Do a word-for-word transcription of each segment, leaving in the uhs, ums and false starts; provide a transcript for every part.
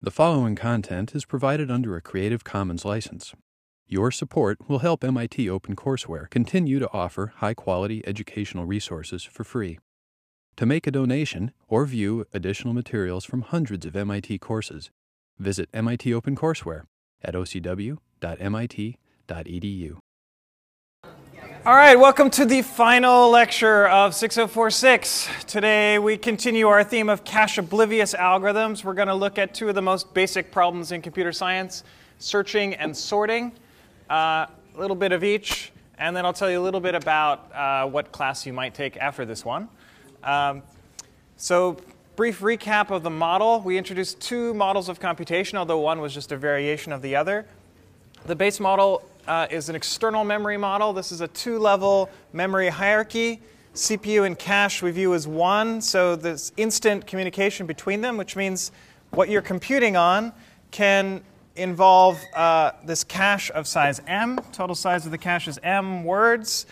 The following content is provided under a Creative Commons license. Your support will help M I T OpenCourseWare continue to offer high-quality educational resources for free. To make a donation or view additional materials from hundreds of M I T courses, visit M I T OpenCourseWare at o c w dot m i t dot e d u. All right, welcome to the final lecture of six oh four six. Today we continue our theme of cache-oblivious algorithms. We're going to look at two of the most basic problems in computer science, searching and sorting, uh, a little bit of each, and then I'll tell you a little bit about uh, what class you might take after this one. Um, so brief recap of the model. We introduced two models of computation, although one was just a variation of the other. The base model Uh, is an external memory model. This is a two-level memory hierarchy. C P U and cache we view as one, so there's instant communication between them, which means what you're computing on can involve uh, this cache of size m. Total size of the cache is m words.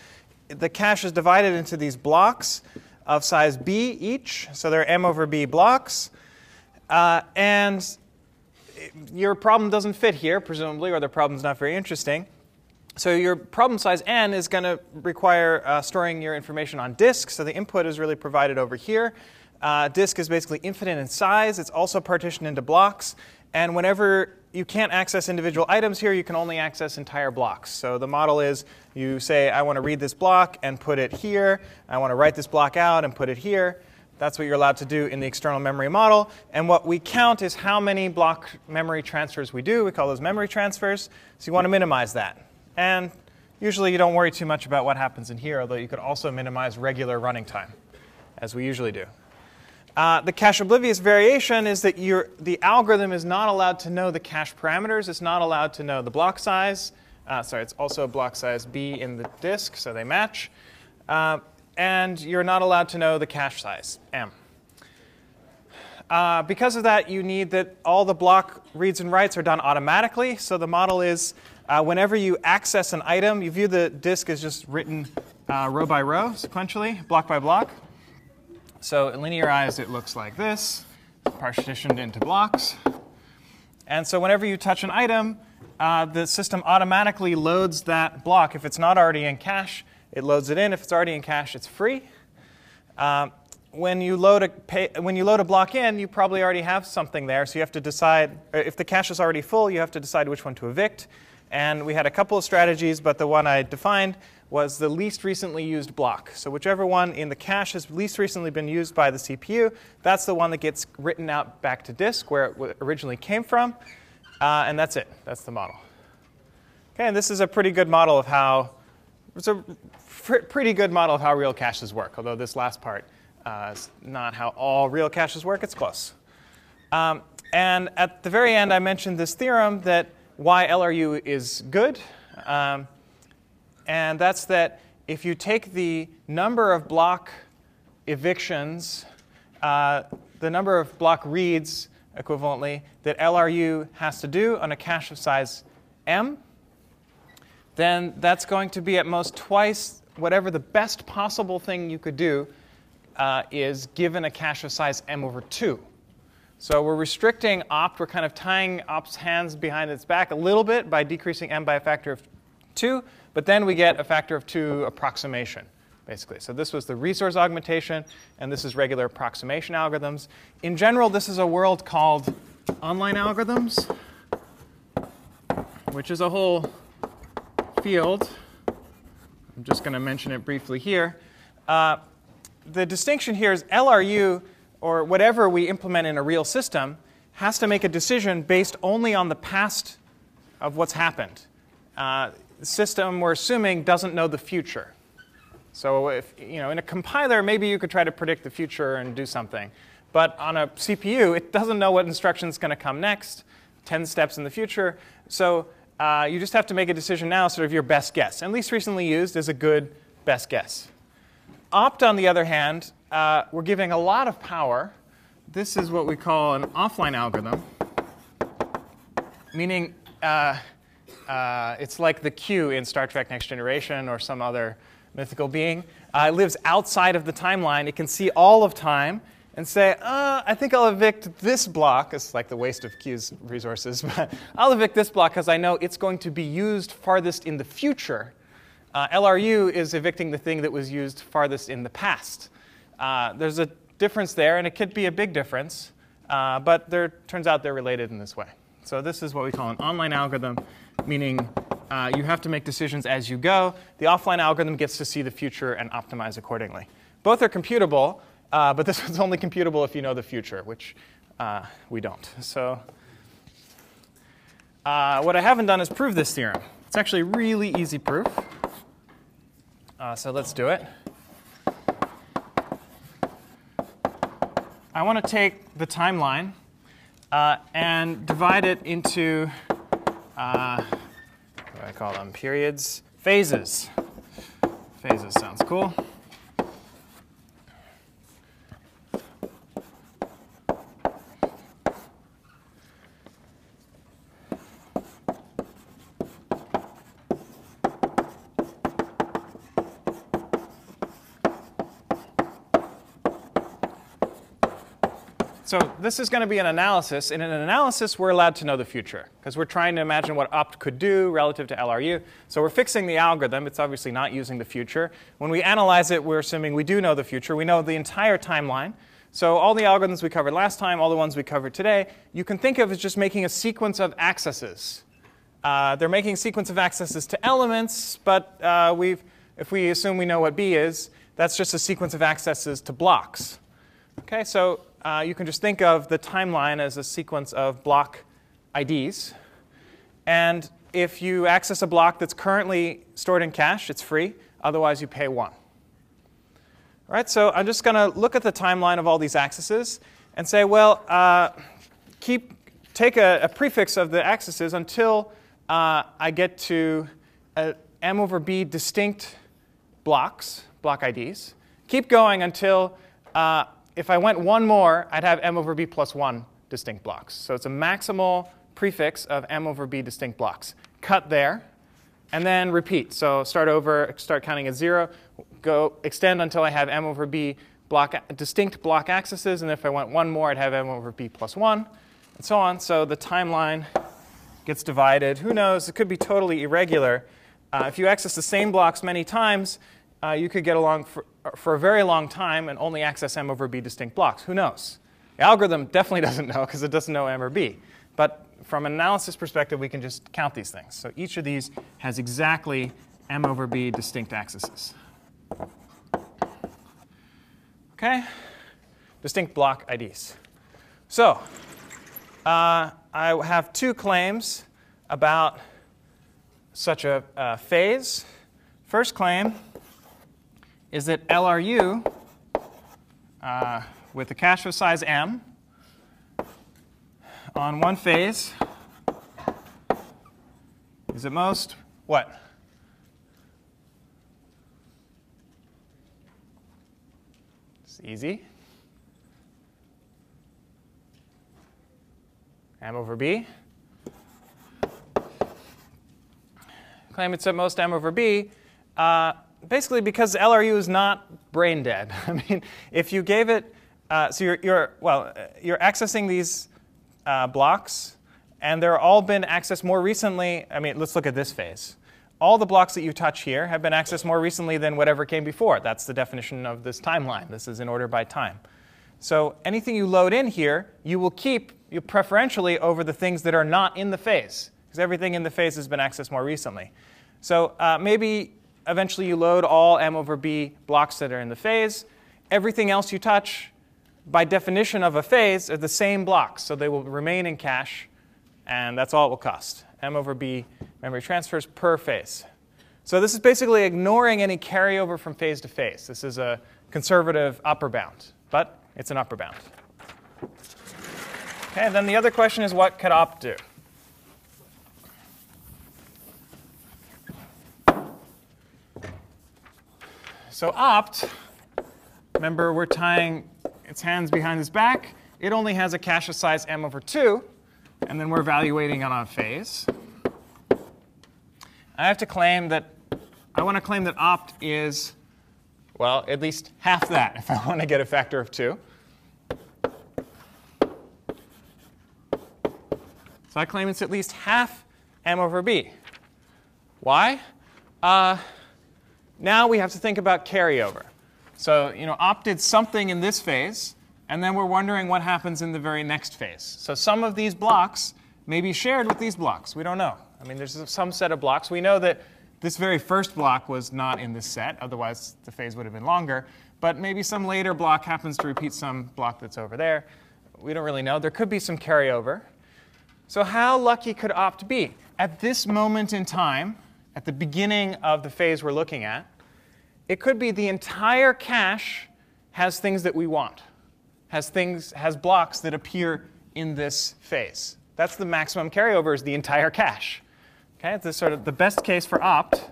The cache is divided into these blocks of size b each, so they're m over b blocks. Uh, and your problem doesn't fit here, presumably, or the problem's not very interesting. So your problem size n is going to require uh, storing your information on disk. So the input is really provided over here. Uh, disk is basically infinite in size. It's also partitioned into blocks. And whenever you can't access individual items here, you can only access entire blocks. So the model is you say, I want to read this block and put it here. I want to write this block out and put it here. That's what you're allowed to do in the external memory model. And what we count is how many block memory transfers we do. We call those memory transfers. So you want to minimize that. And usually you don't worry too much about what happens in here, although you could also minimize regular running time, as we usually do. Uh, the cache-oblivious variation is that you're, the algorithm is not allowed to know the cache parameters. It's not allowed to know the block size. Uh, sorry, it's also block size B in the disk, so they match. Uh, and you're not allowed to know the cache size, M. Uh, because of that, you need that all the block reads and writes are done automatically. So the model is, Uh, whenever you access an item, you view the disk as just written uh, row by row, sequentially, block by block. So linearized, it looks like this, partitioned into blocks. And so whenever you touch an item, uh, the system automatically loads that block. If it's not already in cache, it loads it in. If it's already in cache, it's free. Uh, When you, load a pay, when you load a block in, you probably already have something there. So you have to decide, if the cache is already full, you have to decide which one to evict. And we had a couple of strategies, but the one I defined was the least recently used block. So whichever one in the cache has least recently been used by the C P U, that's the one that gets written out back to disk, where it originally came from. Uh, and that's it. That's the model. Okay, and this is a pretty good model of how, it's a pretty good model of how real caches work, although this last part, Uh, it's not how all real caches work. It's close. Um, and at the very end, I mentioned this theorem that why L R U is good. Um, and that's that if you take the number of block evictions, uh, the number of block reads, equivalently, that L R U has to do on a cache of size m, then that's going to be at most twice whatever the best possible thing you could do Uh, is given a cache of size m over two. So we're restricting opt. We're kind of tying opt's hands behind its back a little bit by decreasing m by a factor of two. But then we get a factor of two approximation, basically. So this was the resource augmentation, and this is regular approximation algorithms. In general, this is a world called online algorithms, which is a whole field. I'm just going to mention it briefly here. Uh, The distinction here is L R U, or whatever we implement in a real system, has to make a decision based only on the past of what's happened. Uh, the system, we're assuming, doesn't know the future. So if, you know, in a compiler, maybe you could try to predict the future and do something. But on a C P U, it doesn't know what instruction is going to come next, ten steps in the future. So uh, you just have to make a decision now, sort of your best guess. And least recently used is a good best guess. Opt, on the other hand, uh, we're giving a lot of power. This is what we call an offline algorithm, meaning uh, uh, it's like the Q in Star Trek Next Generation or some other mythical being. Uh, it lives outside of the timeline. It can see all of time. and say, uh, I think I'll evict this block. It's like the waste of Q's resources. But I'll evict this block because I know it's going to be used farthest in the future. Uh, L R U is evicting the thing that was used farthest in the past. Uh, there's a difference there, and it could be a big difference. Uh, but there turns out they're related in this way. So this is what we call an online algorithm, meaning uh, you have to make decisions as you go. The offline algorithm gets to see the future and optimize accordingly. Both are computable, uh, but this one's only computable if you know the future, which uh, we don't. So uh, what I haven't done is prove this theorem. It's actually a really easy proof. Uh, so let's do it. I want to take the timeline uh, and divide it into, uh, what do I call them, periods? Phases. Phases sounds cool. So this is going to be an analysis. And in an analysis, we're allowed to know the future, because we're trying to imagine what O P T could do relative to L R U. So we're fixing the algorithm. It's obviously not using the future. When we analyze it, we're assuming we do know the future. We know the entire timeline. So all the algorithms we covered last time, all the ones we covered today, you can think of as just making a sequence of accesses. Uh, they're making a sequence of accesses to elements. But uh, we've, if we assume we know what B is, that's just a sequence of accesses to blocks. Okay, so Uh, you can just think of the timeline as a sequence of block I Ds. And if you access a block that's currently stored in cache, it's free. Otherwise, you pay one. All right, so I'm just going to look at the timeline of all these accesses and say, well, uh, keep, take a, a prefix of the accesses until uh, I get to uh, M over B distinct blocks, block I Ds. Keep going until uh, if I went one more, I'd have M over B plus one distinct blocks. So it's a maximal prefix of M over B distinct blocks. Cut there, and then repeat. So start over, start counting at zero, go extend until I have M over B block, distinct block accesses. And if I went one more, I'd have M over B plus one, and so on. So the timeline gets divided. Who knows? It could be totally irregular. Uh, if you access the same blocks many times, Uh, you could get along for, for a very long time and only access M over B distinct blocks. Who knows? The algorithm definitely doesn't know, because it doesn't know M or B. But from an analysis perspective, we can just count these things. So each of these has exactly M over B distinct accesses. OK? Distinct block I Ds. So uh, I have two claims about such a, a phase. First claim is that L R U uh, with a cache of size M on one phase is at most what? It's easy. M over B. Claim it's at most M over B. Uh, Basically, because L R U is not brain dead. I mean, if you gave it, uh, so you're, you're, well, you're accessing these uh, blocks, and they're all been accessed more recently. I mean, let's look at this phase. All the blocks that you touch here have been accessed more recently than whatever came before. That's the definition of this timeline. This is in order by time. So anything you load in here, you will keep you preferentially over the things that are not in the phase, because everything in the phase has been accessed more recently. So uh, maybe eventually, you load all M over B blocks that are in the phase. Everything else you touch, by definition of a phase, are the same blocks. So they will remain in cache. And that's all it will cost, M over B memory transfers per phase. So this is basically ignoring any carryover from phase to phase. This is a conservative upper bound. But it's an upper bound. OK, and then the other question is, what could O P T do? So O P T, remember, we're tying its hands behind its back. It only has a cache of size M over two. And then we're evaluating on a phase. I have to claim that I want to claim that O P T is, well, at least half that if I want to get a factor of two. So I claim it's at least half m over b. Why? Uh, now we have to think about carryover. So you know, opt did something in this phase, and then we're wondering what happens in the very next phase. So some of these blocks may be shared with these blocks. We don't know. I mean, there's some set of blocks. We know that this very first block was not in this set. Otherwise, the phase would have been longer. But maybe some later block happens to repeat some block that's over there. We don't really know. There could be some carryover. So how lucky could opt be? At this moment in time, at the beginning of the phase we're looking at, it could be the entire cache has things that we want, has things, has blocks that appear in this phase. That's the maximum carryover, is the entire cache. Okay, this sort of the best case for opt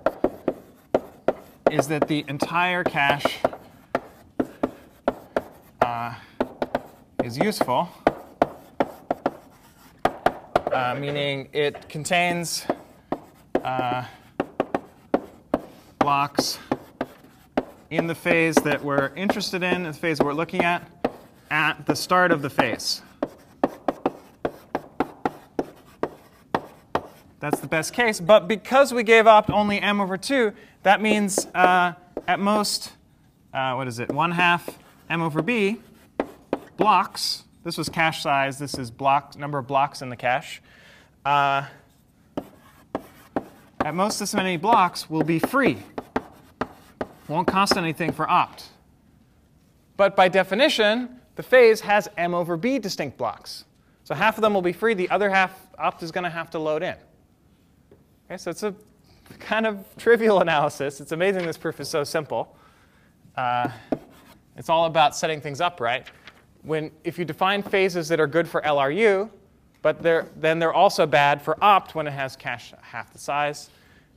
is that the entire cache uh, is useful, uh, meaning it contains uh, blocks in the phase that we're interested in, in the phase we're looking at, at the start of the phase. That's the best case. But because we gave opt only m over two, that means uh, at most, uh, what is it, one half m over b blocks. This was cache size. This is block, number of blocks in the cache. Uh, at most, this many blocks will be free. Won't cost anything for opt. But by definition, the phase has m over b distinct blocks. So half of them will be free. The other half, opt is going to have to load in. Okay, so it's a kind of trivial analysis. It's amazing this proof is so simple. Uh, it's all about setting things up right. When, if you define phases that are good for L R U, but they're, then they're also bad for opt when it has cache half the size.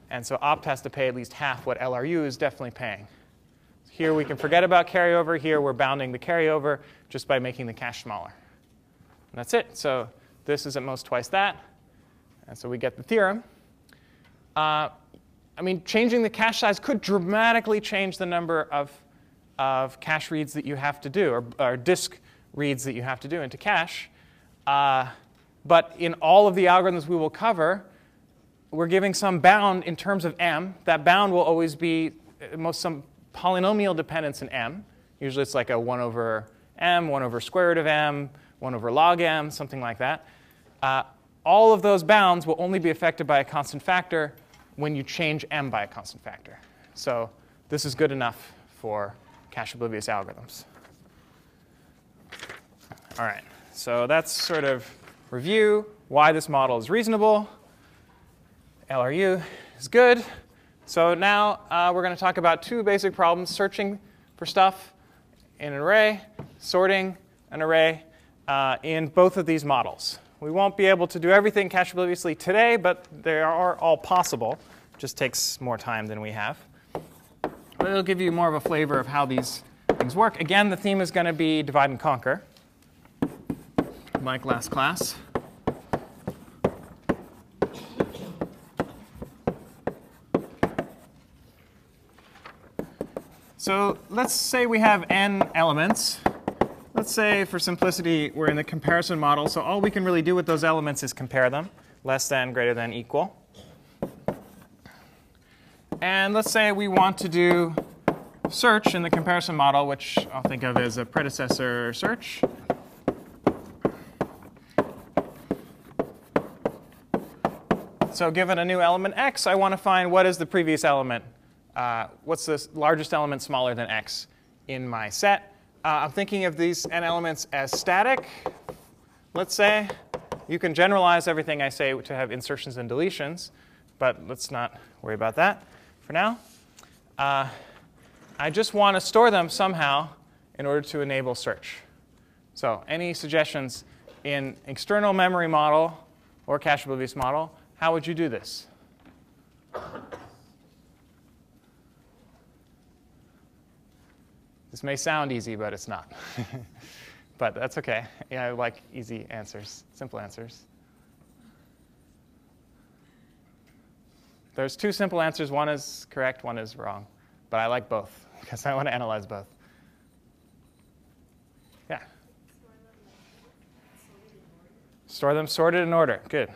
And so opt has to pay at least half what L R U is definitely paying. Here we can forget about carryover. Here we're bounding the carryover just by making the cache smaller. And that's it. So this is at most twice that. And so we get the theorem. Uh, I mean, changing the cache size could dramatically change the number of, of cache reads that you have to do, or, or disk reads that you have to do into cache. Uh, but in all of the algorithms we will cover, we're giving some bound in terms of m. That bound will always be most some polynomial dependence in m. Usually it's like a one over m, one over square root of m, one over log m, something like that. Uh, all of those bounds will only be affected by a constant factor when you change m by a constant factor. So this is good enough for cache-oblivious algorithms. All right, so that's sort of review why this model is reasonable. L R U is good. So now uh, we're going to talk about two basic problems, searching for stuff in an array, sorting an array uh, in both of these models. We won't be able to do everything cache-obliviously today, but they are all possible. It just takes more time than we have. But it'll give you more of a flavor of how these things work. Again, the theme is going to be divide and conquer, like last class. So let's say we have n elements. Let's say, for simplicity, we're in the comparison model. So all we can really do with those elements is compare them, less than, greater than, equal. And let's say we want to do search in the comparison model, which I'll think of as a predecessor search. So given a new element x, I want to find what is the previous element. Uh, what's the largest element smaller than x in my set? Uh, I'm thinking of these n elements as static. Let's say you can generalize everything I say to have insertions and deletions, but let's not worry about that for now. Uh, I just want to store them somehow in order to enable search. So any suggestions in external memory model or cache-oblivious model, how would you do this? This may sound easy, but it's not. But that's OK. Yeah, I like easy answers, simple answers. There's two simple answers. One is correct, one is wrong. But I like both, because I want to analyze both. Yeah? Store them sorted in order. Good.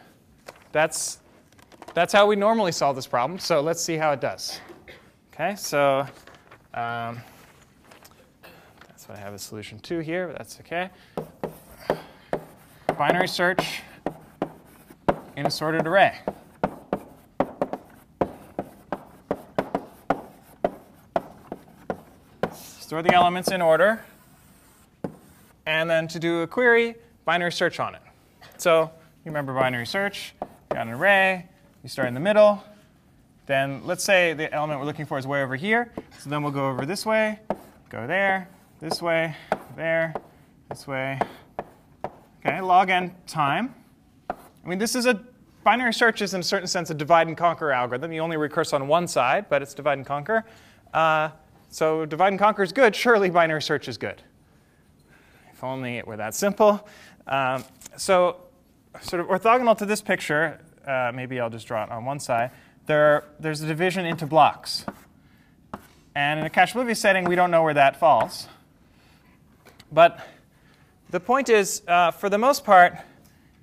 That's, that's how we normally solve this problem. So let's see how it does. OK, so um, that's what I have a solution to here, but that's OK. Binary search in a sorted array. Store the elements in order. And then to do a query, binary search on it. So you remember binary search. You got an array. You start in the middle. Then let's say the element we're looking for is way over here. So then we'll go over this way, go there, this way, there, this way. OK, log n time. I mean, this is a binary search is in a certain sense a divide and conquer algorithm. You only recurse on one side, but it's divide and conquer. Uh, so divide and conquer is good. Surely binary search is good. If only it were that simple. Um, so sort of orthogonal to this picture, uh, maybe I'll just draw it on one side, there are, there's a division into blocks. And in a cache-oblivious setting, we don't know where that falls. But the point is, uh, for the most part,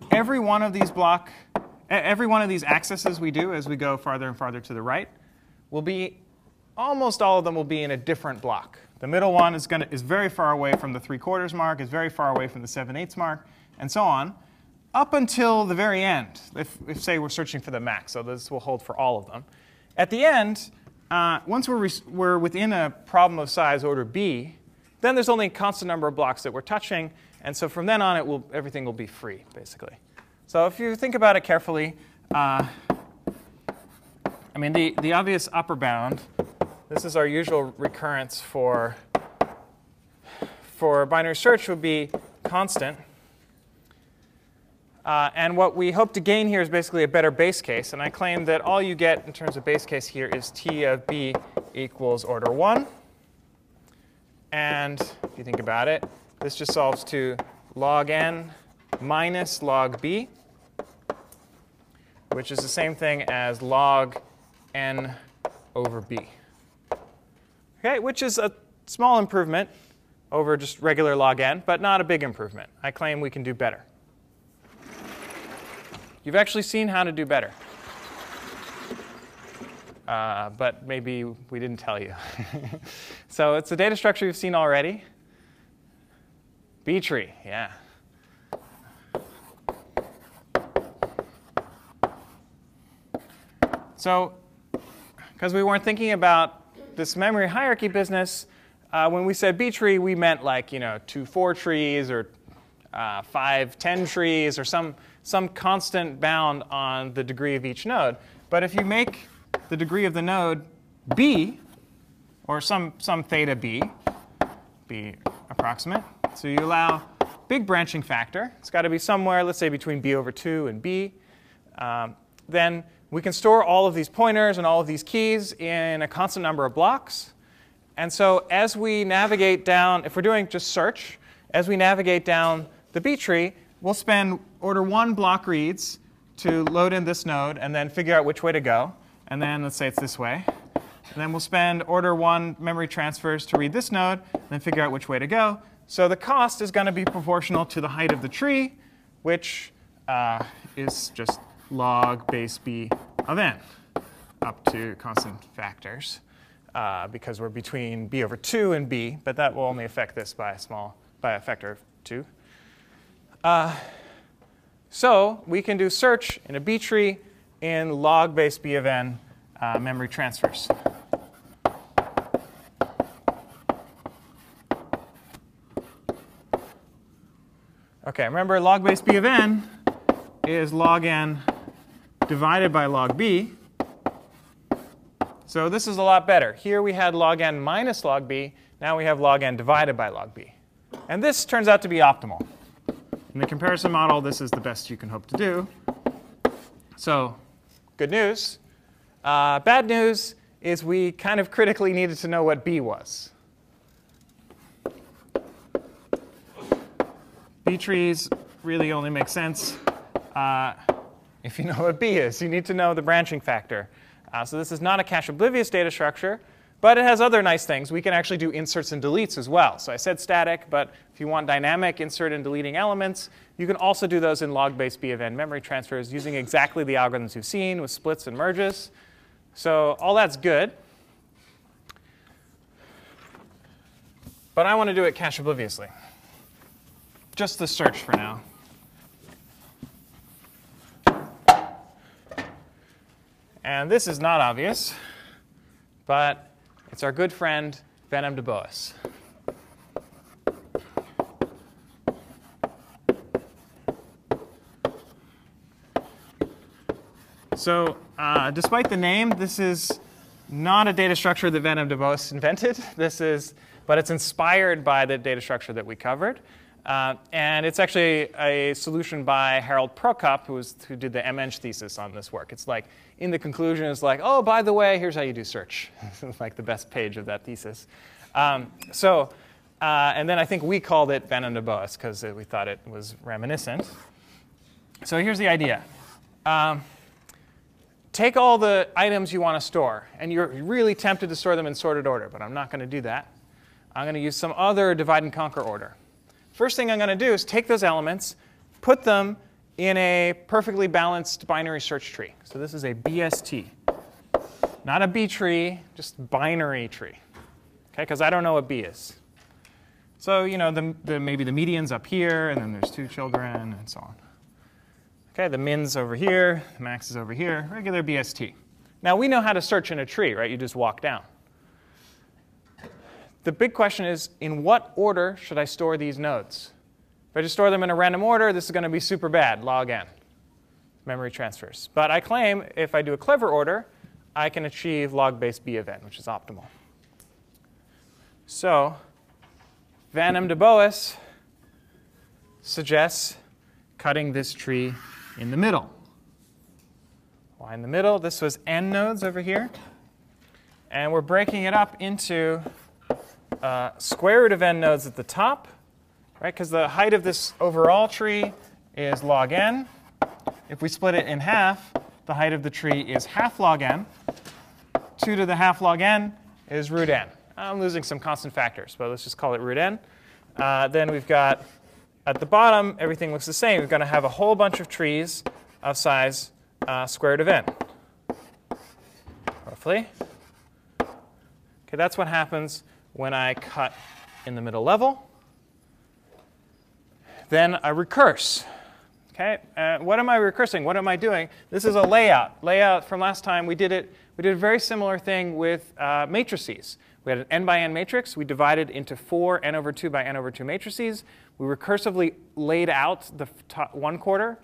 every one of these block, every one of these accesses we do as we go farther and farther to the right will be, almost all of them will be in a different block. The middle one is, gonna, is very far away from the three-quarters mark, is very far away from the seven-eighths mark, and so on, up until the very end, if, if say we're searching for the max. So this will hold for all of them. At the end, uh, once we're, we're within a problem of size order b, then there's only a constant number of blocks that we're touching. And so from then on, it will, everything will be free, basically. So if you think about it carefully, uh, I mean, the, the obvious upper bound, this is our usual recurrence for, for binary search would be constant. Uh, and what we hope to gain here is basically a better base case. And I claim that all you get in terms of base case here is t of b equals order one. And if you think about it, this just solves to log n minus log b, which is the same thing as log n over b. Okay, which is a small improvement over just regular log n, but not a big improvement. I claim we can do better. You've actually seen how to do better. Uh, but maybe we didn't tell you. So it's a data structure you've seen already. B-tree, yeah. So because we weren't thinking about this memory hierarchy business, uh, when we said B-tree, we meant like you know two four trees or uh, five ten trees or some some constant bound on the degree of each node. But if you make the degree of the node b, or some some theta b, b approximate, so you allow big branching factor. It's got to be somewhere, let's say between b over two and b. Um, then we can store all of these pointers and all of these keys in a constant number of blocks. And so as we navigate down, if we're doing just search, as we navigate down the B-tree, we'll spend order one block reads to load in this node and then figure out which way to go. And then let's say it's this way. And then we'll spend order one memory transfers to read this node and then figure out which way to go. So the cost is going to be proportional to the height of the tree, which uh, is just log base b of n up to constant factors, uh, because we're between b over two and b. But that will only affect this by a small by a factor of two. Uh, so we can do search in a B tree in log base b of n uh, memory transfers. OK, remember log base b of n is log n divided by log b. So this is a lot better. Here we had log n minus log b. Now we have log n divided by log b. And this turns out to be optimal. In the comparison model, this is the best you can hope to do. So good news. Uh, bad news is we kind of critically needed to know what b was. B-trees really only make sense uh, if you know what b is. You need to know the branching factor. Uh, so this is not a cache-oblivious data structure. But it has other nice things. We can actually do inserts and deletes as well. So I said static, but if you want dynamic insert and deleting elements, you can also do those in log-based B of N memory transfers using exactly the algorithms you've seen with splits and merges. So all that's good. But I want to do it cache obliviously. Just the search for now. And this is not obvious, but it's our good friend, Van Emde Boas. So uh, despite the name, this is not a data structure that Van Emde Boas invented. This is, but it's inspired by the data structure that we covered. Uh, and it's actually a solution by Harold Prokop, who, was, who did the M Eng thesis on this work. It's like, in the conclusion, it's like, oh, by the way, here's how you do search. It's like the best page of that thesis. Um, so, uh, and then I think we called it Van Emde Boas because we thought it was reminiscent. So here's the idea. Um, take all the items you want to store. And you're really tempted to store them in sorted order, but I'm not going to do that. I'm going to use some other divide and conquer order. First thing I'm going to do is take those elements, put them in a perfectly balanced binary search tree. So this is a B S T, not a B-tree, just binary tree, okay? Because I don't know what B is. So you know, the, the, maybe the median's up here, and then there's two children, and so on. Okay, the min's over here, the max is over here, regular B S T. Now we know how to search in a tree, right? You just walk down. The big question is, in what order should I store these nodes? If I just store them in a random order, this is going to be super bad, log n, memory transfers. But I claim if I do a clever order, I can achieve log-based B of n, which is optimal. So Van Emde Boas suggests cutting this tree in the middle. Why in the middle? This was n nodes over here. And we're breaking it up into Uh, square root of n nodes at the top, right? Because the height of this overall tree is log n. If we split it in half, the height of the tree is half log n. two to the half log n is root n. I'm losing some constant factors, but let's just call it root n. Uh, then we've got, at the bottom, everything looks the same. We're going to have a whole bunch of trees of size uh, square root of n, roughly. Okay, that's what happens when I cut in the middle level. Then I recurse. Okay, uh, what am I recursing? What am I doing? This is a layout. Layout from last time, we did it. We did a very similar thing with uh, matrices. We had an n by n matrix. We divided into four n over two by n over two matrices. We recursively laid out the top one quarter,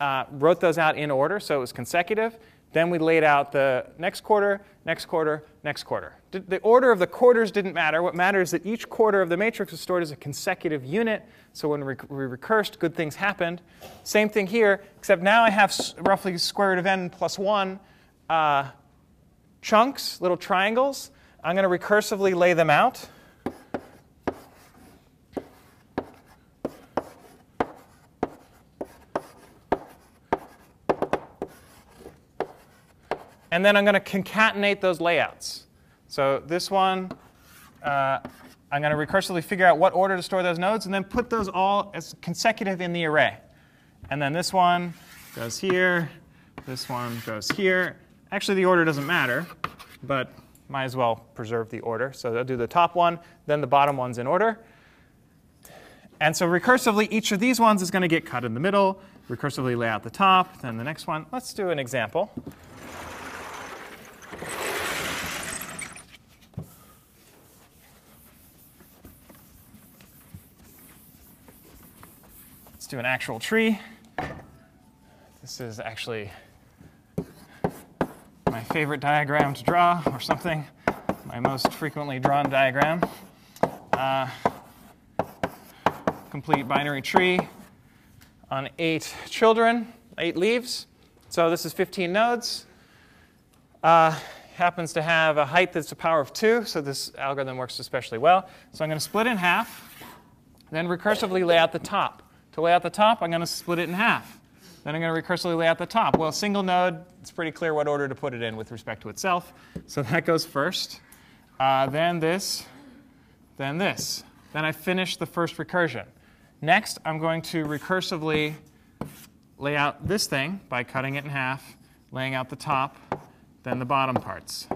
uh, wrote those out in order, so it was consecutive. Then we laid out the next quarter, next quarter, next quarter. The order of the quarters didn't matter. What matters is that each quarter of the matrix was stored as a consecutive unit. So when we recursed, good things happened. Same thing here, except now I have roughly square root of n plus one uh, chunks, little triangles. I'm going to recursively lay them out. And then I'm going to concatenate those layouts. So this one, uh, I'm going to recursively figure out what order to store those nodes, and then put those all as consecutive in the array. And then this one goes here. This one goes here. Actually, the order doesn't matter, but might as well preserve the order. So I'll do the top one, then the bottom one's in order. And so recursively, each of these ones is going to get cut in the middle, recursively lay out the top, then the next one. Let's do an example. Let's do an actual tree. This is actually my favorite diagram to draw, or something, my most frequently drawn diagram. Uh, complete binary tree on eight children, eight leaves. So this is fifteen nodes. Uh, happens to have a height that's a power of two, so this algorithm works especially well. So I'm going to split in half, then recursively lay out the top. To lay out the top, I'm going to split it in half. Then I'm going to recursively lay out the top. Well, single node, it's pretty clear what order to put it in with respect to itself. So that goes first. uh, then this, then this. Then I finish the first recursion. Next, I'm going to recursively lay out this thing by cutting it in half, laying out the top, then the bottom parts.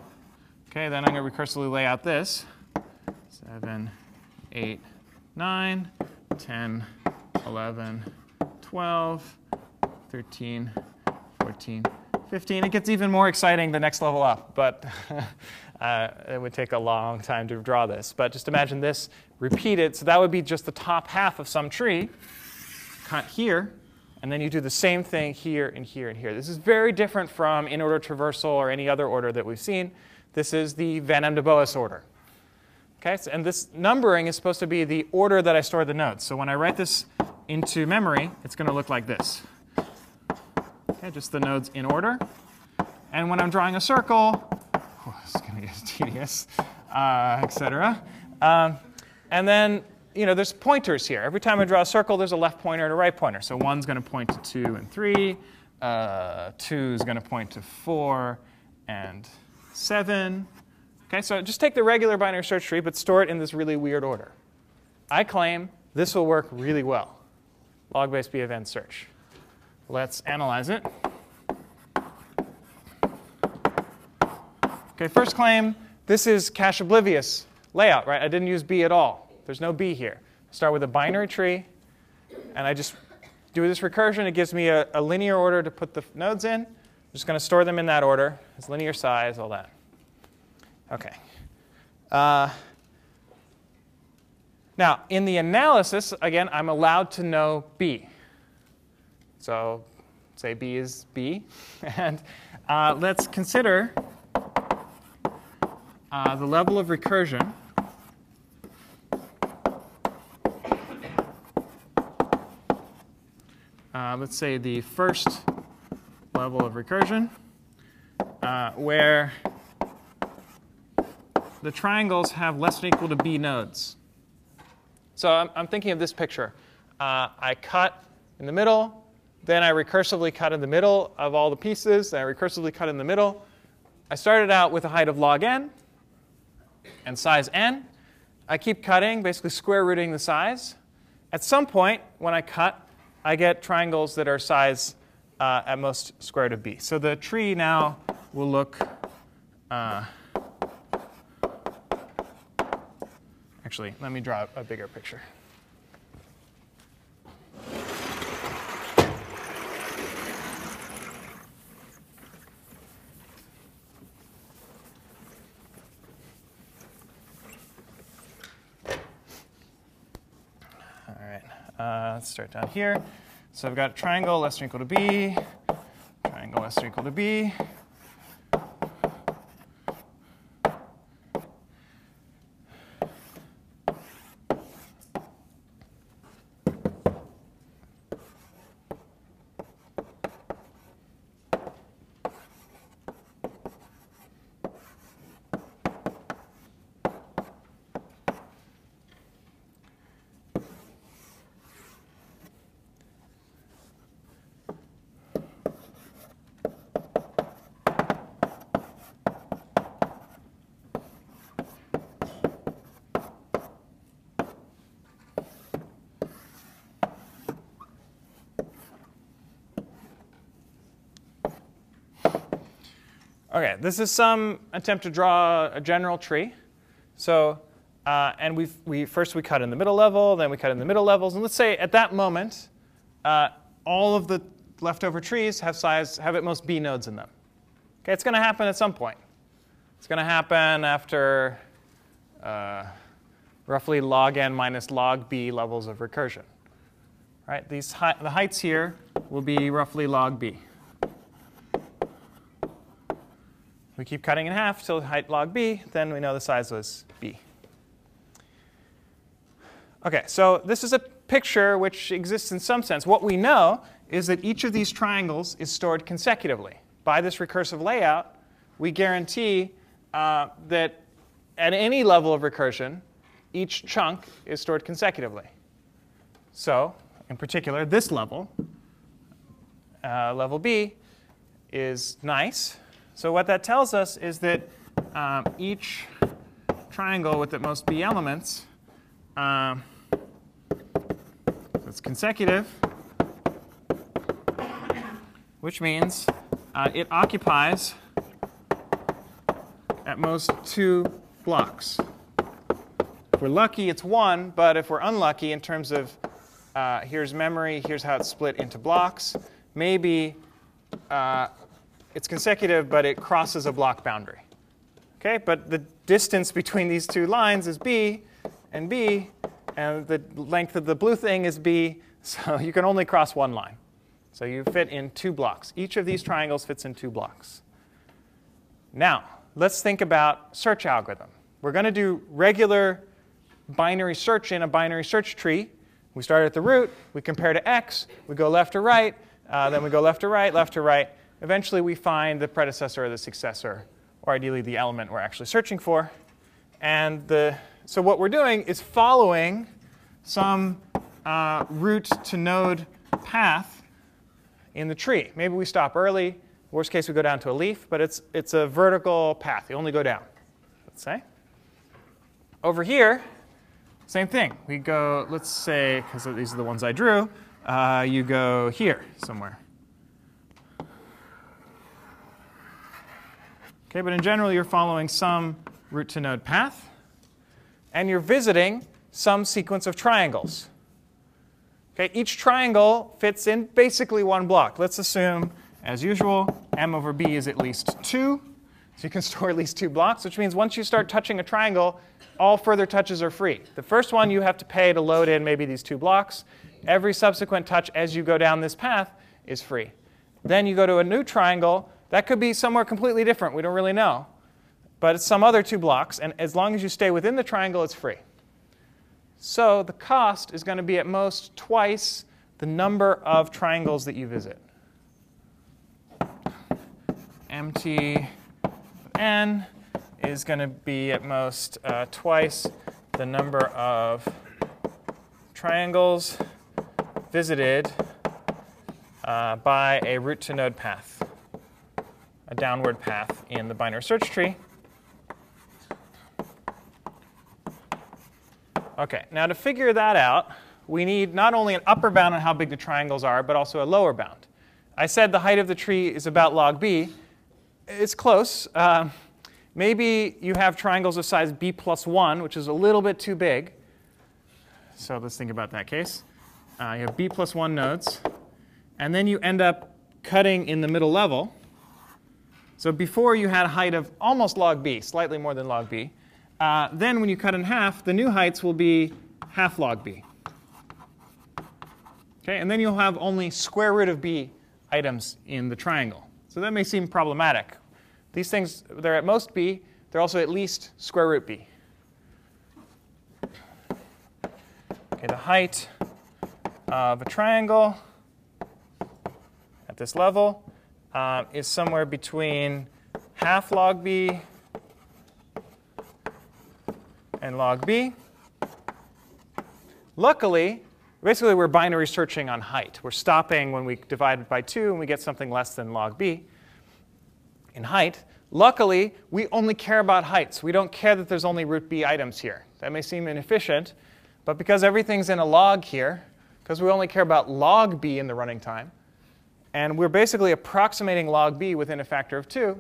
OK, then I'm going to recursively lay out this. seven, eight, nine, ten, eleven, twelve, thirteen, fourteen, fifteen. It gets even more exciting the next level up, but uh, it would take a long time to draw this. But just imagine this repeated. So that would be just the top half of some tree cut here. And then you do the same thing here and here and here. This is very different from in-order traversal or any other order that we've seen. This is the Van Emde Boas order. Okay, so, and this numbering is supposed to be the order that I store the nodes. So when I write this into memory, it's going to look like this. Okay, just the nodes in order. And when I'm drawing a circle, oh, this is going to get tedious, uh, et cetera. Um, and then you know, there's pointers here. Every time I draw a circle, there's a left pointer and a right pointer. So one's going to point to two and three. Uh, two is going to point to four and seven. Okay, so just take the regular binary search tree, but store it in this really weird order. I claim this will work really well. Log-based B of N search. Let's analyze it. Okay, first claim, this is cache-oblivious layout, right? I didn't use B at all. There's no B here. I start with a binary tree, and I just do this recursion. It gives me a, a linear order to put the nodes in. I'm just going to store them in that order. It's linear size, all that. OK. Uh, now, in the analysis, again, I'm allowed to know B. So say B is B. And uh, let's consider uh, the level of recursion uh, let's say the first level of recursion, uh, where the triangles have less than or equal to B nodes. So I'm, I'm thinking of this picture. Uh, I cut in the middle. Then I recursively cut in the middle of all the pieces. Then I recursively cut in the middle. I started out with a height of log n and size n. I keep cutting, basically square rooting the size. At some point, when I cut, I get triangles that are size uh, at most square root of b. So the tree now will look uh, Actually, let me draw a bigger picture. All right, uh, let's start down here. So I've got a triangle less than or equal to b, triangle less than or equal to b. OK, this is some attempt to draw a general tree. So, uh, and we've, we first we cut in the middle level, then we cut in the middle levels. And let's say at that moment, uh, all of the leftover trees have size have at most b nodes in them. Okay, it's going to happen at some point. It's going to happen after uh, roughly log n minus log b levels of recursion. Right? These hi the heights here will be roughly log b. We keep cutting in half till height log b. Then we know the size was b. OK, so this is a picture which exists in some sense. What we know is that each of these triangles is stored consecutively. By this recursive layout, we guarantee uh, that at any level of recursion, each chunk is stored consecutively. So in particular, this level, uh, level b, is nice. So what that tells us is that um, each triangle with at most b elements um, that's consecutive, which means uh, it occupies at most two blocks. If we're lucky, it's one, but if we're unlucky in terms of uh, here's memory, here's how it's split into blocks, maybe uh, it's consecutive, but it crosses a block boundary. Okay, but the distance between these two lines is b and b, and the length of the blue thing is b, so you can only cross one line. So you fit in two blocks. Each of these triangles fits in two blocks. Now, let's think about search algorithm. We're going to do regular binary search in a binary search tree. We start at the root. We compare to x. We go left to right. Uh, then we go left to right, left to right. Eventually, we find the predecessor or the successor, or ideally the element we're actually searching for. And the, so what we're doing is following some uh, root to node path in the tree. Maybe we stop early. Worst case, we go down to a leaf. But it's, it's a vertical path. You only go down, let's say. Over here, same thing. We go, let's say, because these are the ones I drew, uh, you go here somewhere. Okay, but in general, you're following some root to node path. And you're visiting some sequence of triangles. Okay, each triangle fits in basically one block. Let's assume, as usual, m over b is at least two. So you can store at least two blocks, which means once you start touching a triangle, all further touches are free. The first one you have to pay to load in maybe these two blocks. Every subsequent touch as you go down this path is free. Then you go to a new triangle. That could be somewhere completely different. We don't really know. But it's some other two blocks. And as long as you stay within the triangle, it's free. So the cost is going to be at most twice the number of triangles that you visit. M T of n is going to be at most uh, twice the number of triangles visited uh, by a root to node path, a downward path in the binary search tree. OK, now to figure that out, we need not only an upper bound on how big the triangles are, but also a lower bound. I said the height of the tree is about log b. It's close. Uh, maybe you have triangles of size b plus one, which is a little bit too big. So let's think about that case. Uh, you have b plus one nodes. And then you end up cutting in the middle level. So before you had a height of almost log b, slightly more than log b. Uh, then when you cut in half, the new heights will be half log b. Okay, and then you'll have only square root of b items in the triangle. So that may seem problematic. These things, they're at most b. They're also at least square root b. Okay, the height of a triangle at this level Um, is somewhere between half log b and log b. Luckily, basically, we're binary searching on height. We're stopping when we divide by two, and we get something less than log b in height. Luckily, we only care about heights. We don't care that there's only root b items here. That may seem inefficient, but because everything's in a log here, because we only care about log b in the running time, and we're basically approximating log b within a factor of two,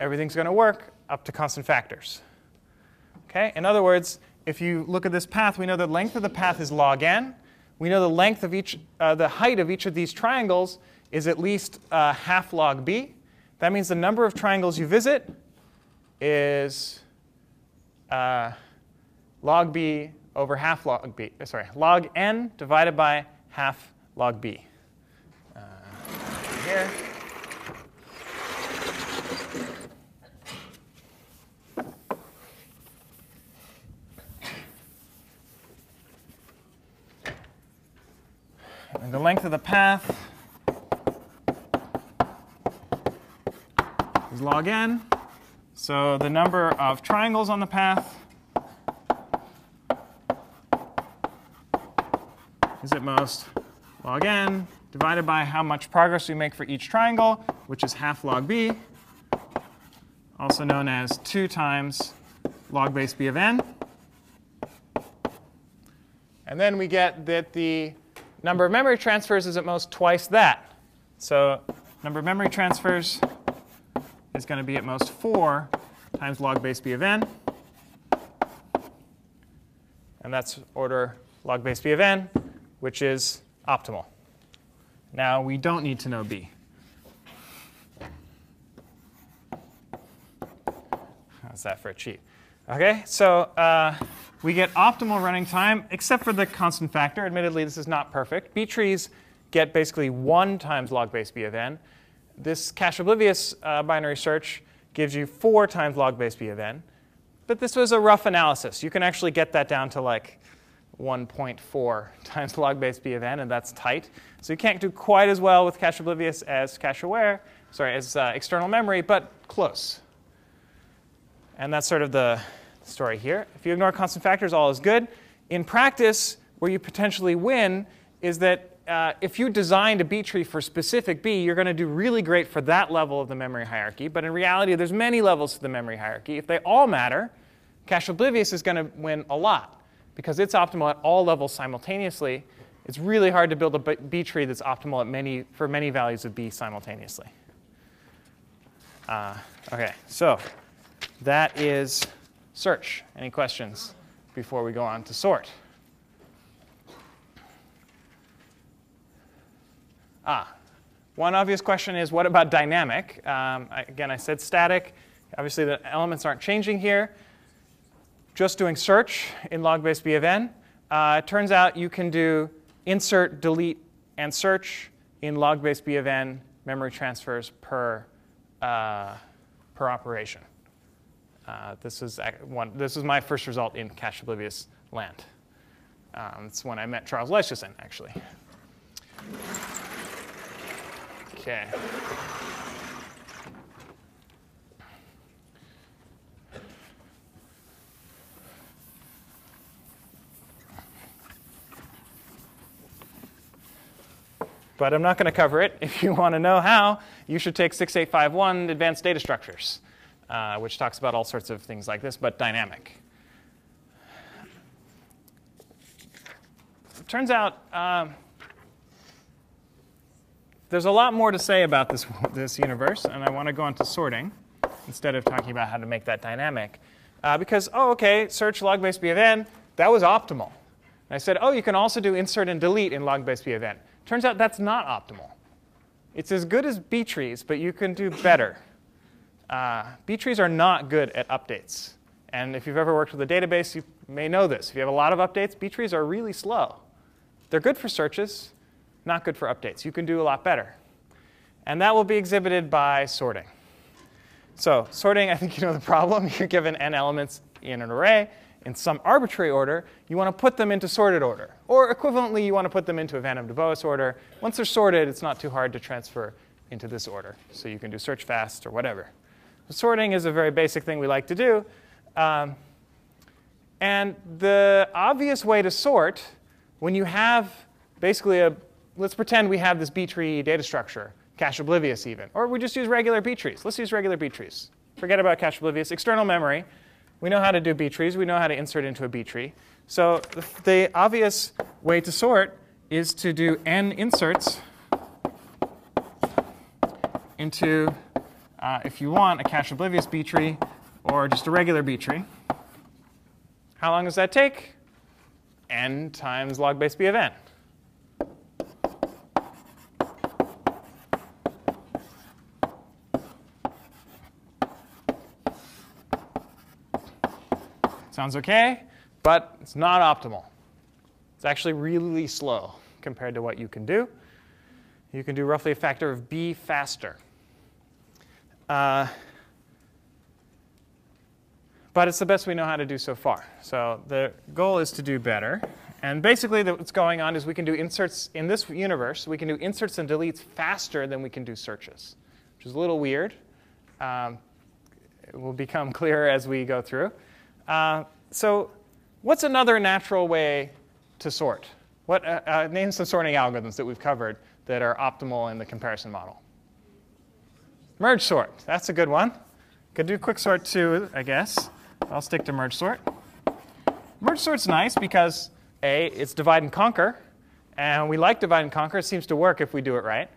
everything's going to work up to constant factors. Okay? In other words, if you look at this path, we know the length of the path is log n. We know the length of each, uh, the height of each of these triangles is at least uh, half log b. That means the number of triangles you visit is uh, log b over half log b. Sorry, log n divided by half log b. Here. And the length of the path is log n. So the number of triangles on the path is at most log n divided by how much progress we make for each triangle, which is half log b, also known as two times log base B of n. And then we get that the number of memory transfers is at most twice that. So number of memory transfers is going to be at most four times log base B of n. And that's order log base B of n, which is optimal. Now, we don't need to know B. How's that for a cheat? OK, so uh, we get optimal running time, except for the constant factor. Admittedly, this is not perfect. B-trees get basically one times log base B of n. This cache-oblivious uh, binary search gives you four times log base B of n. But this was a rough analysis. You can actually get that down to like one point four times log base B of n, and that's tight. So you can't do quite as well with cache oblivious as cache aware, sorry, as uh, external memory, but close. And that's sort of the story here. If you ignore constant factors, all is good. In practice, where you potentially win is that uh, if you designed a B tree for specific B, you're going to do really great for that level of the memory hierarchy. But in reality, there's many levels to the memory hierarchy. If they all matter, cache oblivious is going to win a lot, because it's optimal at all levels simultaneously. It's really hard to build a B tree that's optimal at many, for many values of B simultaneously. Uh, OK, so that is search. Any questions before we go on to sort? Ah, one obvious question is, what about dynamic? Um, I, again, I said static. Obviously, the elements aren't changing here. Just doing search in log base B of n. Uh, it turns out you can do insert, delete, and search in log base B of n memory transfers per, uh, per operation. Uh, this, is one, this is my first result in cache oblivious land. Um, it's when I met Charles Leiserson, actually. OK. But I'm not going to cover it. If you want to know how, you should take six eight five one Advanced Data Structures, uh, which talks about all sorts of things like this, but dynamic. It turns out um, there's a lot more to say about this, this universe, and I want to go on to sorting instead of talking about how to make that dynamic. Uh, because, oh, OK, search log base B of n, that was optimal. And I said, oh, you can also do insert and delete in log base B of n. Turns out that's not optimal. It's as good as B trees, but you can do better. Uh, B trees are not good at updates. And if you've ever worked with a database, you may know this. If you have a lot of updates, B trees are really slow. They're good for searches, not good for updates. You can do a lot better. And that will be exhibited by sorting. So sorting, I think you know the problem. You're given n elements in an array in some arbitrary order. You want to put them into sorted order. Or equivalently, you want to put them into a Van Emde Boas order. Once they're sorted, it's not too hard to transfer into this order. So you can do search fast or whatever. So sorting is a very basic thing we like to do. Um, and the obvious way to sort, when you have basically a, let's pretend we have this B-tree data structure, cache oblivious even. Or we just use regular B-trees. Let's use regular B-trees. Forget about cache oblivious. External memory. We know how to do B-trees. We know how to insert into a B-tree. So the, the obvious way to sort is to do n inserts into, uh, if you want, a cache-oblivious B-tree or just a regular B-tree. How long does that take? N times log base B of n. Sounds OK, but it's not optimal. It's actually really slow compared to what you can do. You can do roughly a factor of B faster. Uh, but it's the best we know how to do so far. So the goal is to do better. And basically, what's going on is we can do inserts in this universe. We can do inserts and deletes faster than we can do searches, which is a little weird. Um, it will become clearer as we go through. Uh, so what's another natural way to sort? What, uh, uh, name some sorting algorithms that we've covered that are optimal in the comparison model. Merge sort. That's a good one. Could do quick sort too, I guess. I'll stick to merge sort. Merge sort's nice because A, it's divide and conquer. And we like divide and conquer. It seems to work if we do it right.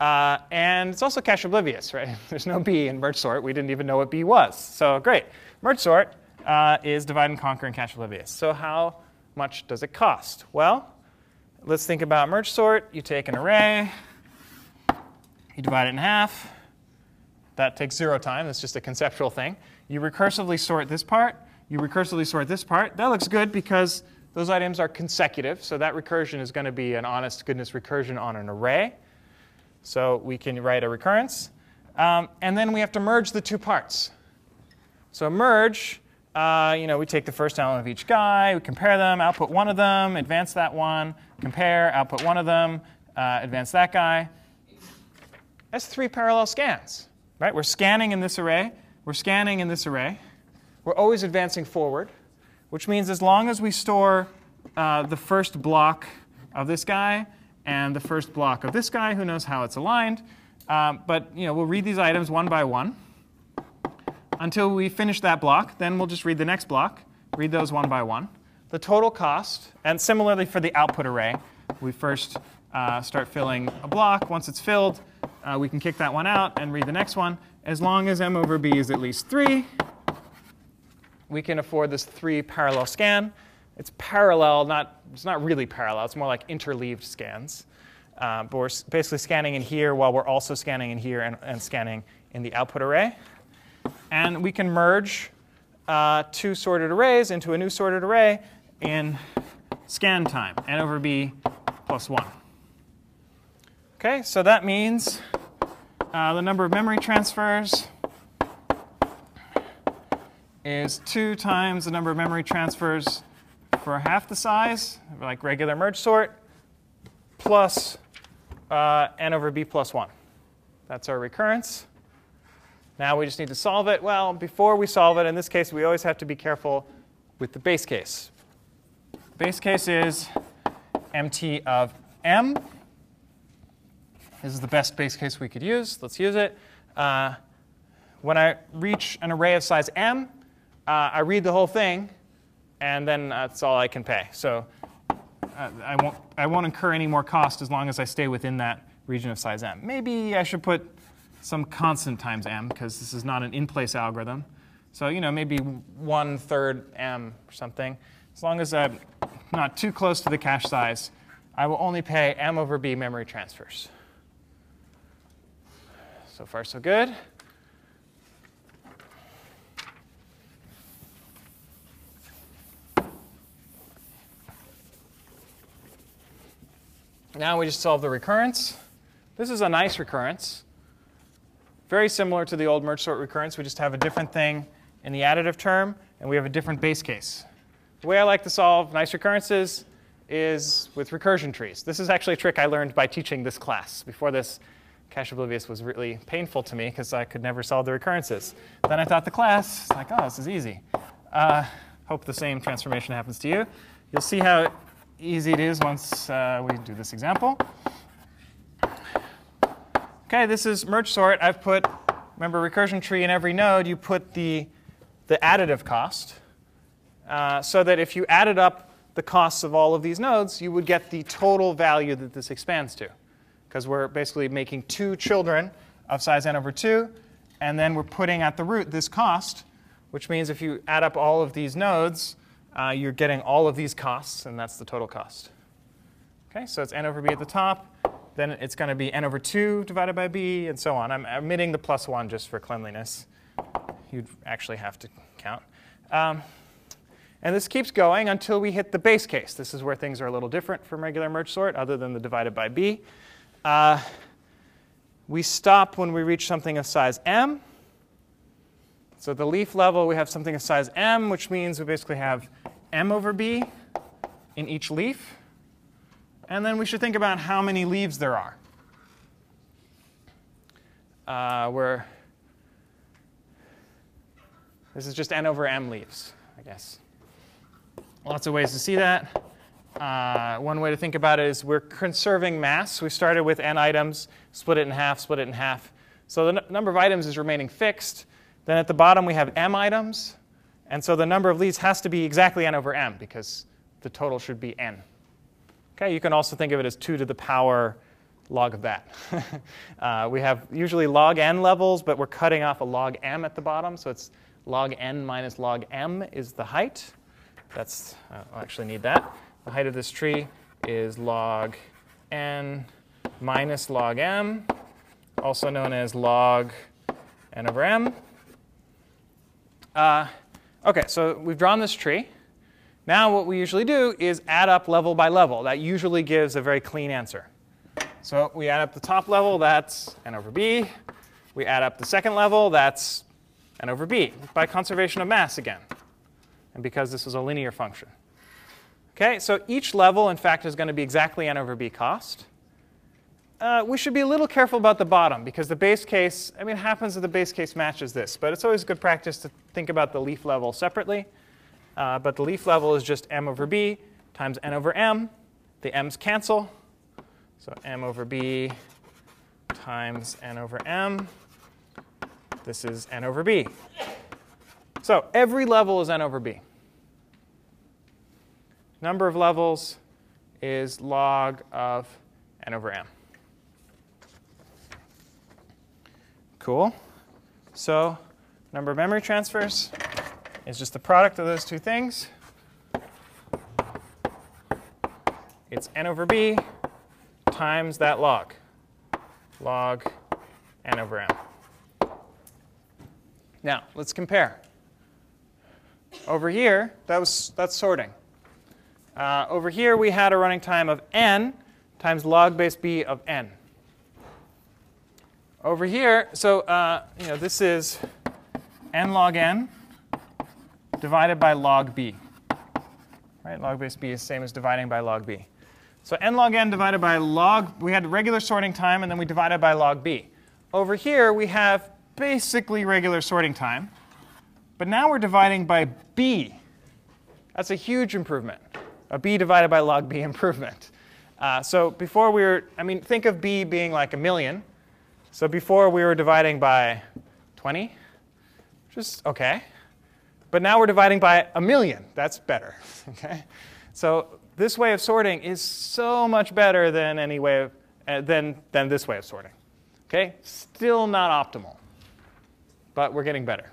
Uh, and it's also cache oblivious, right? There's no B in merge sort. We didn't even know what B was. So great. Merge sort uh, is divide and conquer and cache oblivious. So how much does it cost? Well, let's think about merge sort. You take an array. You divide it in half. That takes zero time. That's just a conceptual thing. You recursively sort this part. You recursively sort this part. That looks good because those items are consecutive. So that recursion is going to be an honest goodness recursion on an array. So we can write a recurrence. Um, and then we have to merge the two parts. So merge, uh, you know, we take the first element of each guy. We compare them, output one of them, advance that one, compare, output one of them, uh, advance that guy. That's three parallel scans, right? We're scanning in this array. We're scanning in this array. We're always advancing forward, which means as long as we store uh, the first block of this guy and the first block of this guy, who knows how it's aligned. Um, but you know, we'll read these items one by one until we finish that block. Then we'll just read the next block, read those one by one. The total cost, and similarly for the output array, we first uh, start filling a block. Once it's filled, uh, we can kick that one out and read the next one. As long as m over b is at least three, we can afford this three parallel scan. It's parallel, not, it's not really parallel. It's more like interleaved scans. Uh, but we're basically scanning in here while we're also scanning in here and, and scanning in the output array. And we can merge uh, two sorted arrays into a new sorted array in scan time, n over b plus one. OK, so that means uh, the number of memory transfers is two times the number of memory transfers for half the size, like regular merge sort, plus uh, n over b plus one. That's our recurrence. Now we just need to solve it. Well, before we solve it, in this case, we always have to be careful with the base case. Base case is mt of m. This is the best base case we could use. Let's use it. Uh, when I reach an array of size m, Uh, I read the whole thing, and then uh, that's all I can pay. So uh, I won't, I won't incur any more cost as long as I stay within that region of size m. Maybe I should put some constant times m, because this is not an in-place algorithm. So you know, maybe one-third m or something. As long as I'm not too close to the cache size, I will only pay m over b memory transfers. So far, so good. Now we just solve the recurrence. This is a nice recurrence, very similar to the old merge sort recurrence. We just have a different thing in the additive term, and we have a different base case. The way I like to solve nice recurrences is with recursion trees. This is actually a trick I learned by teaching this class. Before this, Cache Oblivious was really painful to me because I could never solve the recurrences. Then I taught the class. It's like, oh, this is easy. Uh, hope the same transformation happens to you. You'll see how it easy it is once uh, we do this example. OK, this is merge sort. I've put, remember, recursion tree in every node, you put the, the additive cost. Uh, so that if you added up the costs of all of these nodes, you would get the total value that this expands to. Because we're basically making two children of size n over two. And then we're putting at the root this cost, which means if you add up all of these nodes, Uh, you're getting all of these costs, and that's the total cost. Okay, so it's n over b at the top. Then it's going to be n over two divided by b, and so on. I'm omitting the plus one just for cleanliness. You'd actually have to count. Um, and this keeps going until we hit the base case. This is where things are a little different from regular merge sort, other than the divided by b. Uh, we stop when we reach something of size m. So at the leaf level, we have something of size m, which means we basically have m over b in each leaf. And then we should think about how many leaves there are. Uh, where this is just n over m leaves, I guess. Lots of ways to see that. Uh, one way to think about it is we're conserving mass. We started with n items, split it in half, split it in half. So the number of items is remaining fixed. Then at the bottom, we have m items. And so the number of leads has to be exactly n over m, because the total should be n. Okay, you can also think of it as two to the power log of that. uh, we have usually log n levels, but we're cutting off a log m at the bottom. So it's log n minus log m is the height. That's, uh, I actually need that. The height of this tree is log n minus log m, also known as log n over m. Uh, OK, so we've drawn this tree. Now what we usually do is add up level by level. That usually gives a very clean answer. So we add up the top level, that's n over b. We add up the second level, that's n over b, by conservation of mass again, and because this is a linear function. Okay, so each level, in fact, is going to be exactly n over b cost. Uh, we should be a little careful about the bottom, because the base case, I mean, it happens that the base case matches this, but it's always good practice to think about the leaf level separately. Uh, but the leaf level is just m over b times n over m. The m's cancel. So m over b times n over m. This is n over b. So every level is n over b. Number of levels is log of n over m. Cool. So number of memory transfers is just the product of those two things. It's n over b times that log, log n over m. Now, let's compare. Over here, that was, that's sorting. Uh, over here, we had a running time of n times log base b of n. Over here, so uh, you know, this is n log n divided by log b. Right? Log base b is the same as dividing by log b. So n log n divided by log, we had regular sorting time, and then we divided by log b. Over here, we have basically regular sorting time. But now we're dividing by b. That's a huge improvement, a b divided by log b improvement. Uh, so before we were, I mean, think of b being like a million. So before we were dividing by twenty, just OK. But now we're dividing by a million. That's better. Okay? So this way of sorting is so much better than any way of, uh, than, than this way of sorting. Okay? Still not optimal, but we're getting better.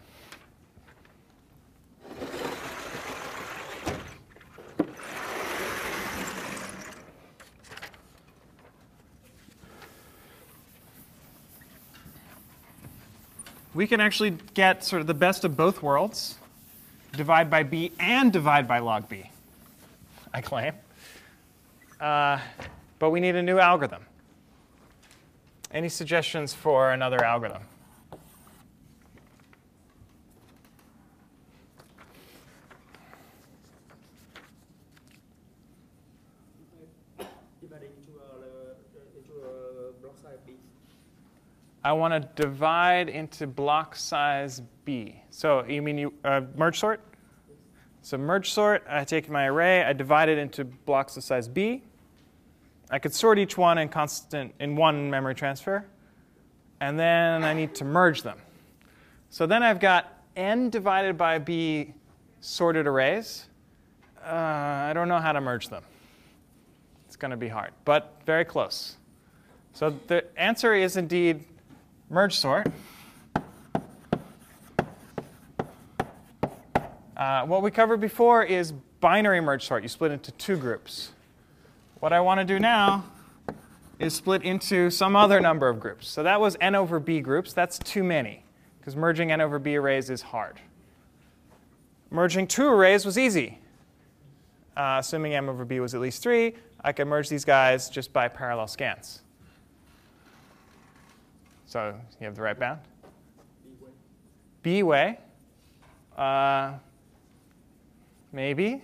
We can actually get sort of the best of both worlds. Divide by b and divide by log b, I claim. Uh, but we need a new algorithm. Any suggestions for another algorithm? I want to divide into block size b. So you mean you uh, merge sort? So merge sort, I take my array, I divide it into blocks of size b. I could sort each one in constant in one memory transfer, and then I need to merge them. So then I've got n divided by b sorted arrays. Uh, I don't know how to merge them. It's going to be hard, but very close. So the answer is indeed merge sort. Uh, what we covered before is binary merge sort. You split into two groups. What I want to do now is split into some other number of groups. So that was n over b groups. That's too many, because merging n over b arrays is hard. Merging two arrays was easy, uh, assuming m over b was at least three. I could merge these guys just by parallel scans. So you have the right bound. B way. Uh, maybe.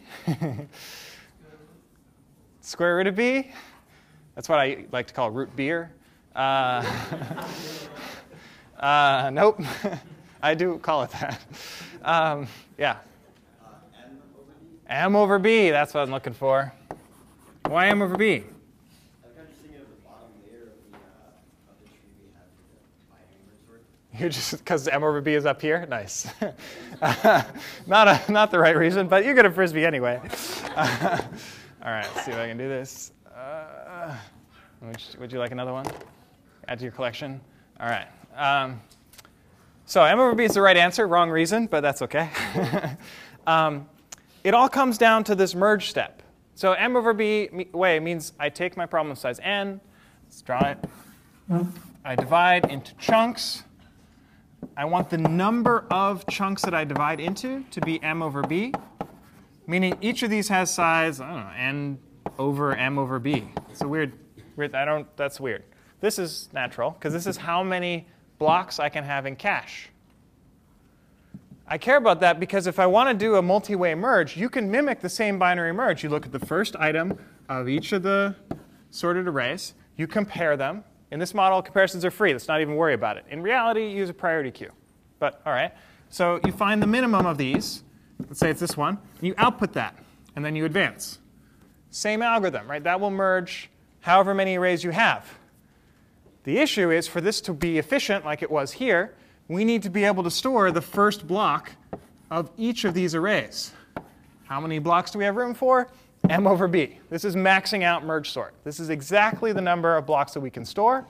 Square root of b. That's what I like to call root beer. Uh, uh, nope. I do call it that. Um, yeah. M over b. That's what I'm looking for. Why m over b? You're just because M over B is up here? Nice. uh, not, a, not the right reason, but you're good at Frisbee anyway. Uh, all right, let's see if I can do this. Uh, would, you, would you like another one? Add to your collection? All right. Um, so M over B is the right answer, wrong reason, but that's OK. um, it all comes down to this merge step. So M over B way means I take my problem of size n. Let's draw it. I divide into chunks. I want the number of chunks that I divide into to be M over B, meaning each of these has size, I don't know, N over M over B. It's a weird, weird I don't, that's weird. This is natural, because this is how many blocks I can have in cache. I care about that because if I want to do a multi-way merge, you can mimic the same binary merge. You look at the first item of each of the sorted arrays. You compare them. In this model, comparisons are free. Let's not even worry about it. In reality, you use a priority queue. But all right. So you find the minimum of these. Let's say it's this one. And you output that. And then you advance. Same algorithm, right? That will merge however many arrays you have. The issue is for this to be efficient, like it was here, we need to be able to store the first block of each of these arrays. How many blocks do we have room for? M over B. This is maxing out merge sort. This is exactly the number of blocks that we can store.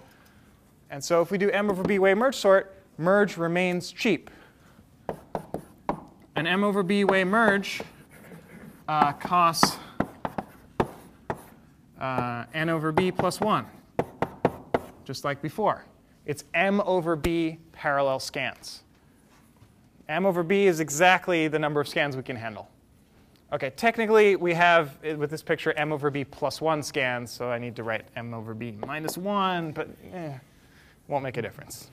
And so if we do M over B way merge sort, merge remains cheap. An M over B way merge uh, costs uh, N over B plus one, just like before. It's M over B parallel scans. M over B is exactly the number of scans we can handle. OK, technically, we have, with this picture, M over B plus one scans. So I need to write M over B minus one, but eh, won't make a difference.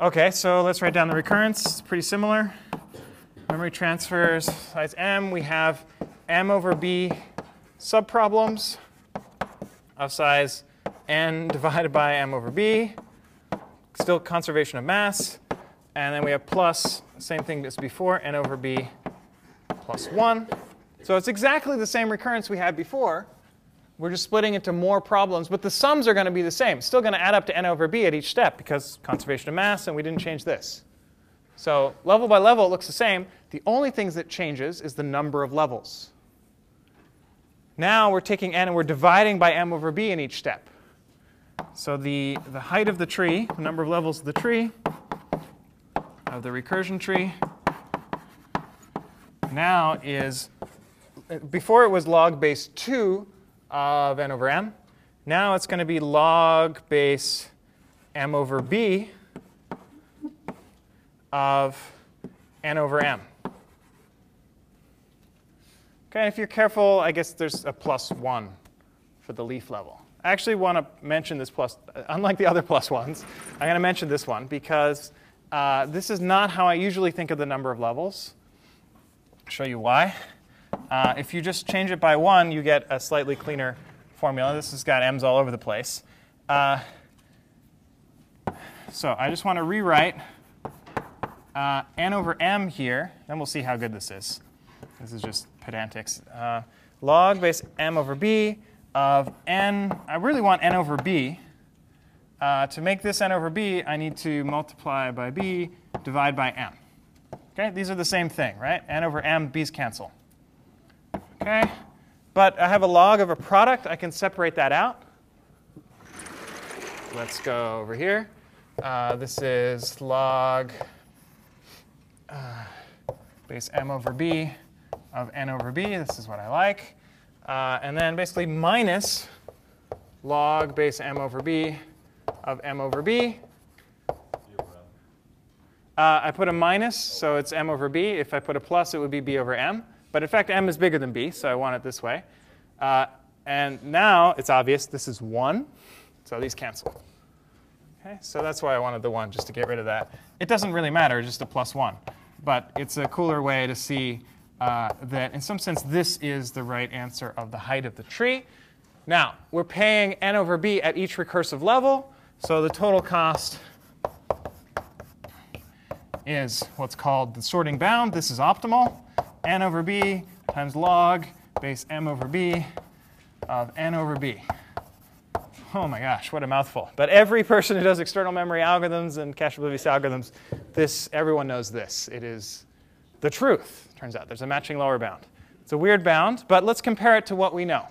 OK, so let's write down the recurrence. It's pretty similar. Memory transfers size M. We have M over B subproblems of size N divided by M over B. Still conservation of mass. And then we have plus, same thing as before, N over B plus one. So it's exactly the same recurrence we had before. We're just splitting into more problems. But the sums are going to be the same. It's still going to add up to N over B at each step because conservation of mass, and we didn't change this. So level by level, it looks the same. The only things that changes is the number of levels. Now we're taking N, and we're dividing by M over B in each step. So the, the height of the tree, the number of levels of the tree, of the recursion tree, now is, before it was log base two of N over M. Now it's going to be log base M over B of N over M. OK, if you're careful, I guess there's a plus one for the leaf level. I actually want to mention this plus. Unlike the other plus ones, I'm going to mention this one, because uh, this is not how I usually think of the number of levels. Show you why. Uh, if you just change it by one, you get a slightly cleaner formula. This has got m's all over the place. Uh, so I just want to rewrite uh, n over m here, and we'll see how good this is. This is just pedantics. Uh, log base m over b of n. I really want n over b. Uh, to make this n over b, I need to multiply by b, divide by m. Okay, these are the same thing, right? N over m, b's cancel. Okay, but I have a log of a product. I can separate that out. Let's go over here. Uh, this is log uh, base m over b of n over b. This is what I like. Uh, and then basically minus log base m over b of m over b. Uh, I put a minus, so it's m over b. If I put a plus, it would be b over m. But in fact, m is bigger than b, so I want it this way. Uh, and now it's obvious this is one, so these cancel. Okay, so that's why I wanted the one, just to get rid of that. It doesn't really matter, just a plus one. But it's a cooler way to see uh, that, in some sense, this is the right answer of the height of the tree. Now, we're paying n over b at each recursive level, so the total cost is what's called the sorting bound. This is optimal. N over b times log base m over b of n over b. Oh my gosh, what a mouthful. But every person who does external memory algorithms and cache-oblivious algorithms, this, everyone knows this. It is the truth, turns out. There's a matching lower bound. It's a weird bound, but let's compare it to what we know.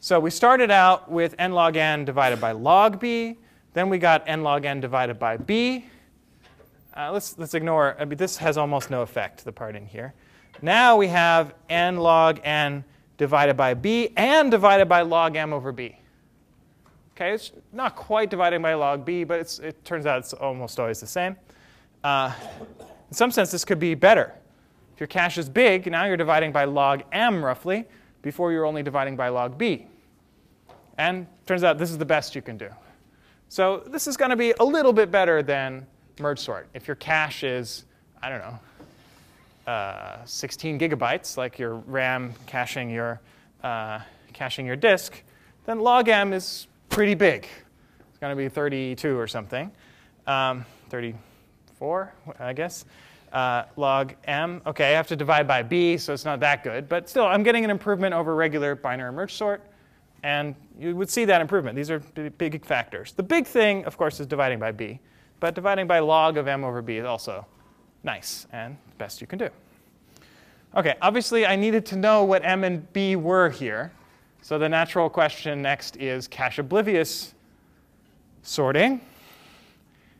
So we started out with n log n divided by log b. Then we got n log n divided by b. Uh, let's, let's ignore. I mean, this has almost no effect, the part in here. Now we have n log n divided by b and divided by log m over b. Okay, it's not quite divided by log b, but it's, it turns out it's almost always the same. Uh, in some sense, this could be better. If your cache is big, now you're dividing by log m, roughly. Before you were only dividing by log b. And turns out this is the best you can do. So this is going to be a little bit better than merge sort. If your cache is, I don't know, uh, sixteen gigabytes, like your RAM caching your, uh, caching your disk, then log m is pretty big. It's going to be thirty-two or something, um, thirty-four, I guess. Uh, log m. OK, I have to divide by b, so it's not that good. But still, I'm getting an improvement over regular binary merge sort. And you would see that improvement. These are big factors. The big thing, of course, is dividing by b. But dividing by log of m over b is also nice and the best you can do. OK, obviously, I needed to know what m and b were here. So the natural question next is cache-oblivious sorting.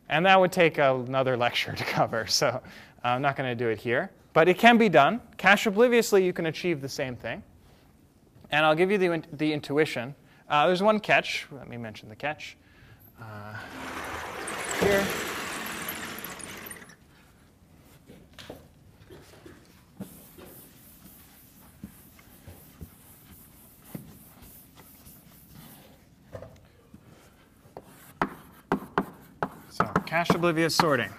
And that would take another lecture to cover. So I'm not going to do it here. But it can be done. Cache-obliviously, you can achieve the same thing. And I'll give you the, the intuition. Uh, there's one catch. Let me mention the catch. Uh, here. So cache-oblivious sorting.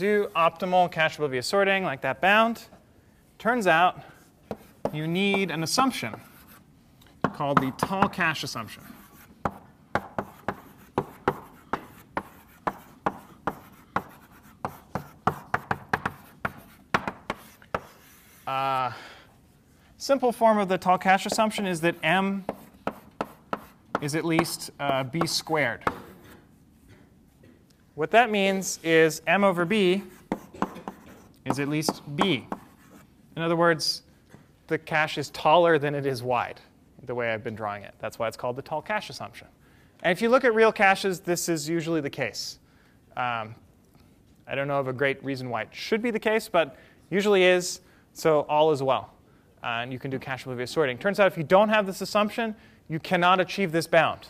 Do optimal cache-oblivious sorting like that bound, turns out you need an assumption called the tall cache assumption. Uh, simple form of the tall cache assumption is that m is at least uh, b squared. What that means is m over b is at least b. In other words, the cache is taller than it is wide, the way I've been drawing it. That's why it's called the tall cache assumption. And if you look at real caches, this is usually the case. Um, I don't know of a great reason why it should be the case, but usually is. So all is well. Uh, and you can do cache-oblivious sorting. Turns out if you don't have this assumption, you cannot achieve this bound.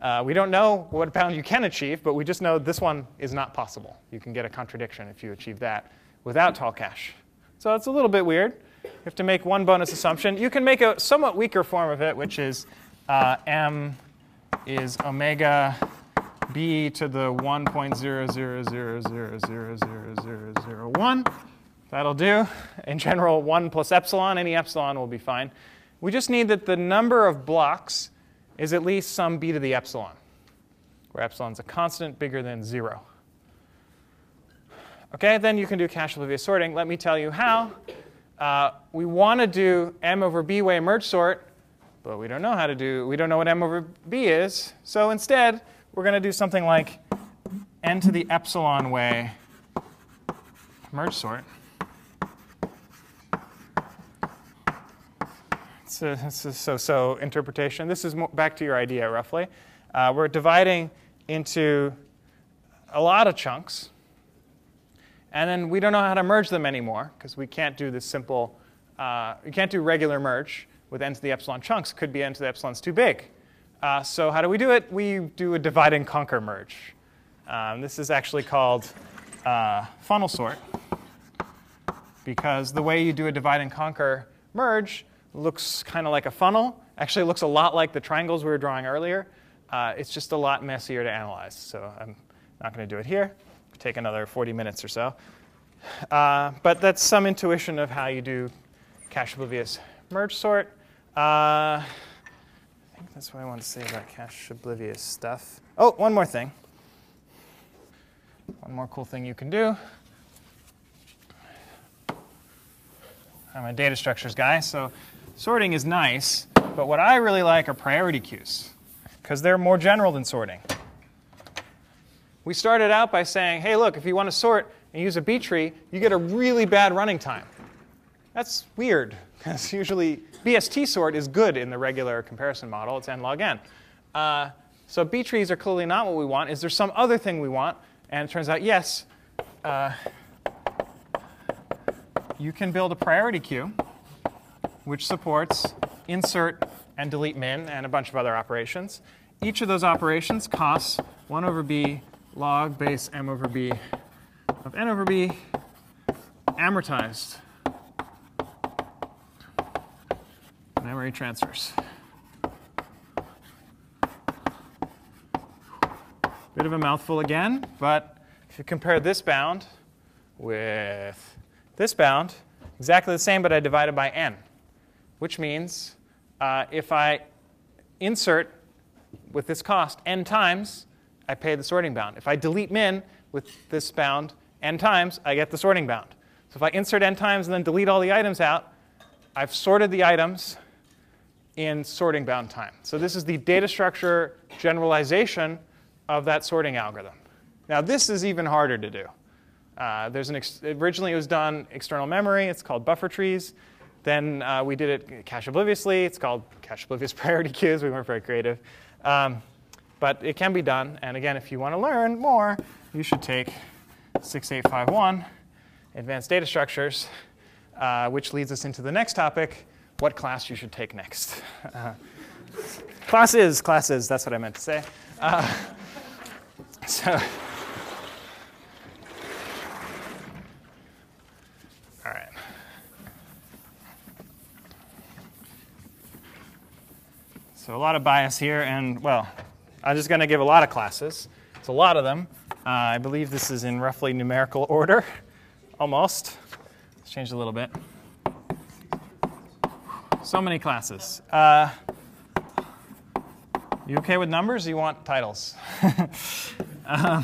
Uh, we don't know what bound you can achieve, but we just know this one is not possible. You can get a contradiction if you achieve that without tall cache. So it's a little bit weird. You have to make one bonus assumption. You can make a somewhat weaker form of it, which is uh, m is omega b to the one point zero zero zero zero zero zero zero zero one. That'll do. In general, one plus epsilon, any epsilon will be fine. We just need that the number of blocks is at least some b to the epsilon, where epsilon's a constant bigger than zero. OK, then you can do cache-oblivious sorting. Let me tell you how. Uh, we want to do m over b way merge sort, but we don't know how to do. We don't know what m over b is. So instead, we're going to do something like n to the epsilon way merge sort. So this is so-so interpretation. This is more back to your idea, roughly. Uh, we're dividing into a lot of chunks. And then we don't know how to merge them anymore, because we can't do this simple. Uh, you can't do regular merge with n to the epsilon chunks. Could be n to the epsilon's too big. Uh, so how do we do it? We do a divide and conquer merge. Um, this is actually called uh, funnel sort, because the way you do a divide and conquer merge looks kind of like a funnel. Actually, it looks a lot like the triangles we were drawing earlier. Uh, it's just a lot messier to analyze. So I'm not going to do it here. It'll take another forty minutes or so. Uh, but that's some intuition of how you do cache-oblivious merge sort. Uh, I think that's what I want to say about cache-oblivious stuff. Oh, one more thing. One more cool thing you can do. I'm a data structures guy, so sorting is nice, but what I really like are priority queues, because they're more general than sorting. We started out by saying, hey, look, if you want to sort and use a B-tree, you get a really bad running time. That's weird, because usually B S T sort is good in the regular comparison model. It's n log n. Uh, so B-trees are clearly not what we want. Is there some other thing we want? And it turns out, yes, uh, you can build a priority queue, which supports insert and delete min and a bunch of other operations. Each of those operations costs one over b log base m over b of n over b amortized memory transfers. Bit of a mouthful again, but if you compare this bound with this bound, exactly the same, but I divide it by n, which means uh, if I insert with this cost n times, I pay the sorting bound. If I delete min with this bound n times, I get the sorting bound. So if I insert n times and then delete all the items out, I've sorted the items in sorting bound time. So this is the data structure generalization of that sorting algorithm. Now this is even harder to do. Uh, there's an ex originally it was done external memory. It's called buffer trees. Then uh, we did it cache-obliviously. It's called cache-oblivious priority queues. We weren't very creative. Um, But it can be done. And again, if you want to learn more, you should take six eight five one, Advanced Data Structures, uh, which leads us into the next topic, what class you should take next. Uh, classes, classes, that's what I meant to say. Uh, so, all right. So a lot of bias here, and well, I'm just going to give a lot of classes. It's a lot of them. Uh, I believe this is in roughly numerical order, almost. It's changed a little bit. So many classes. Uh, you OK with numbers? Or you want titles? uh,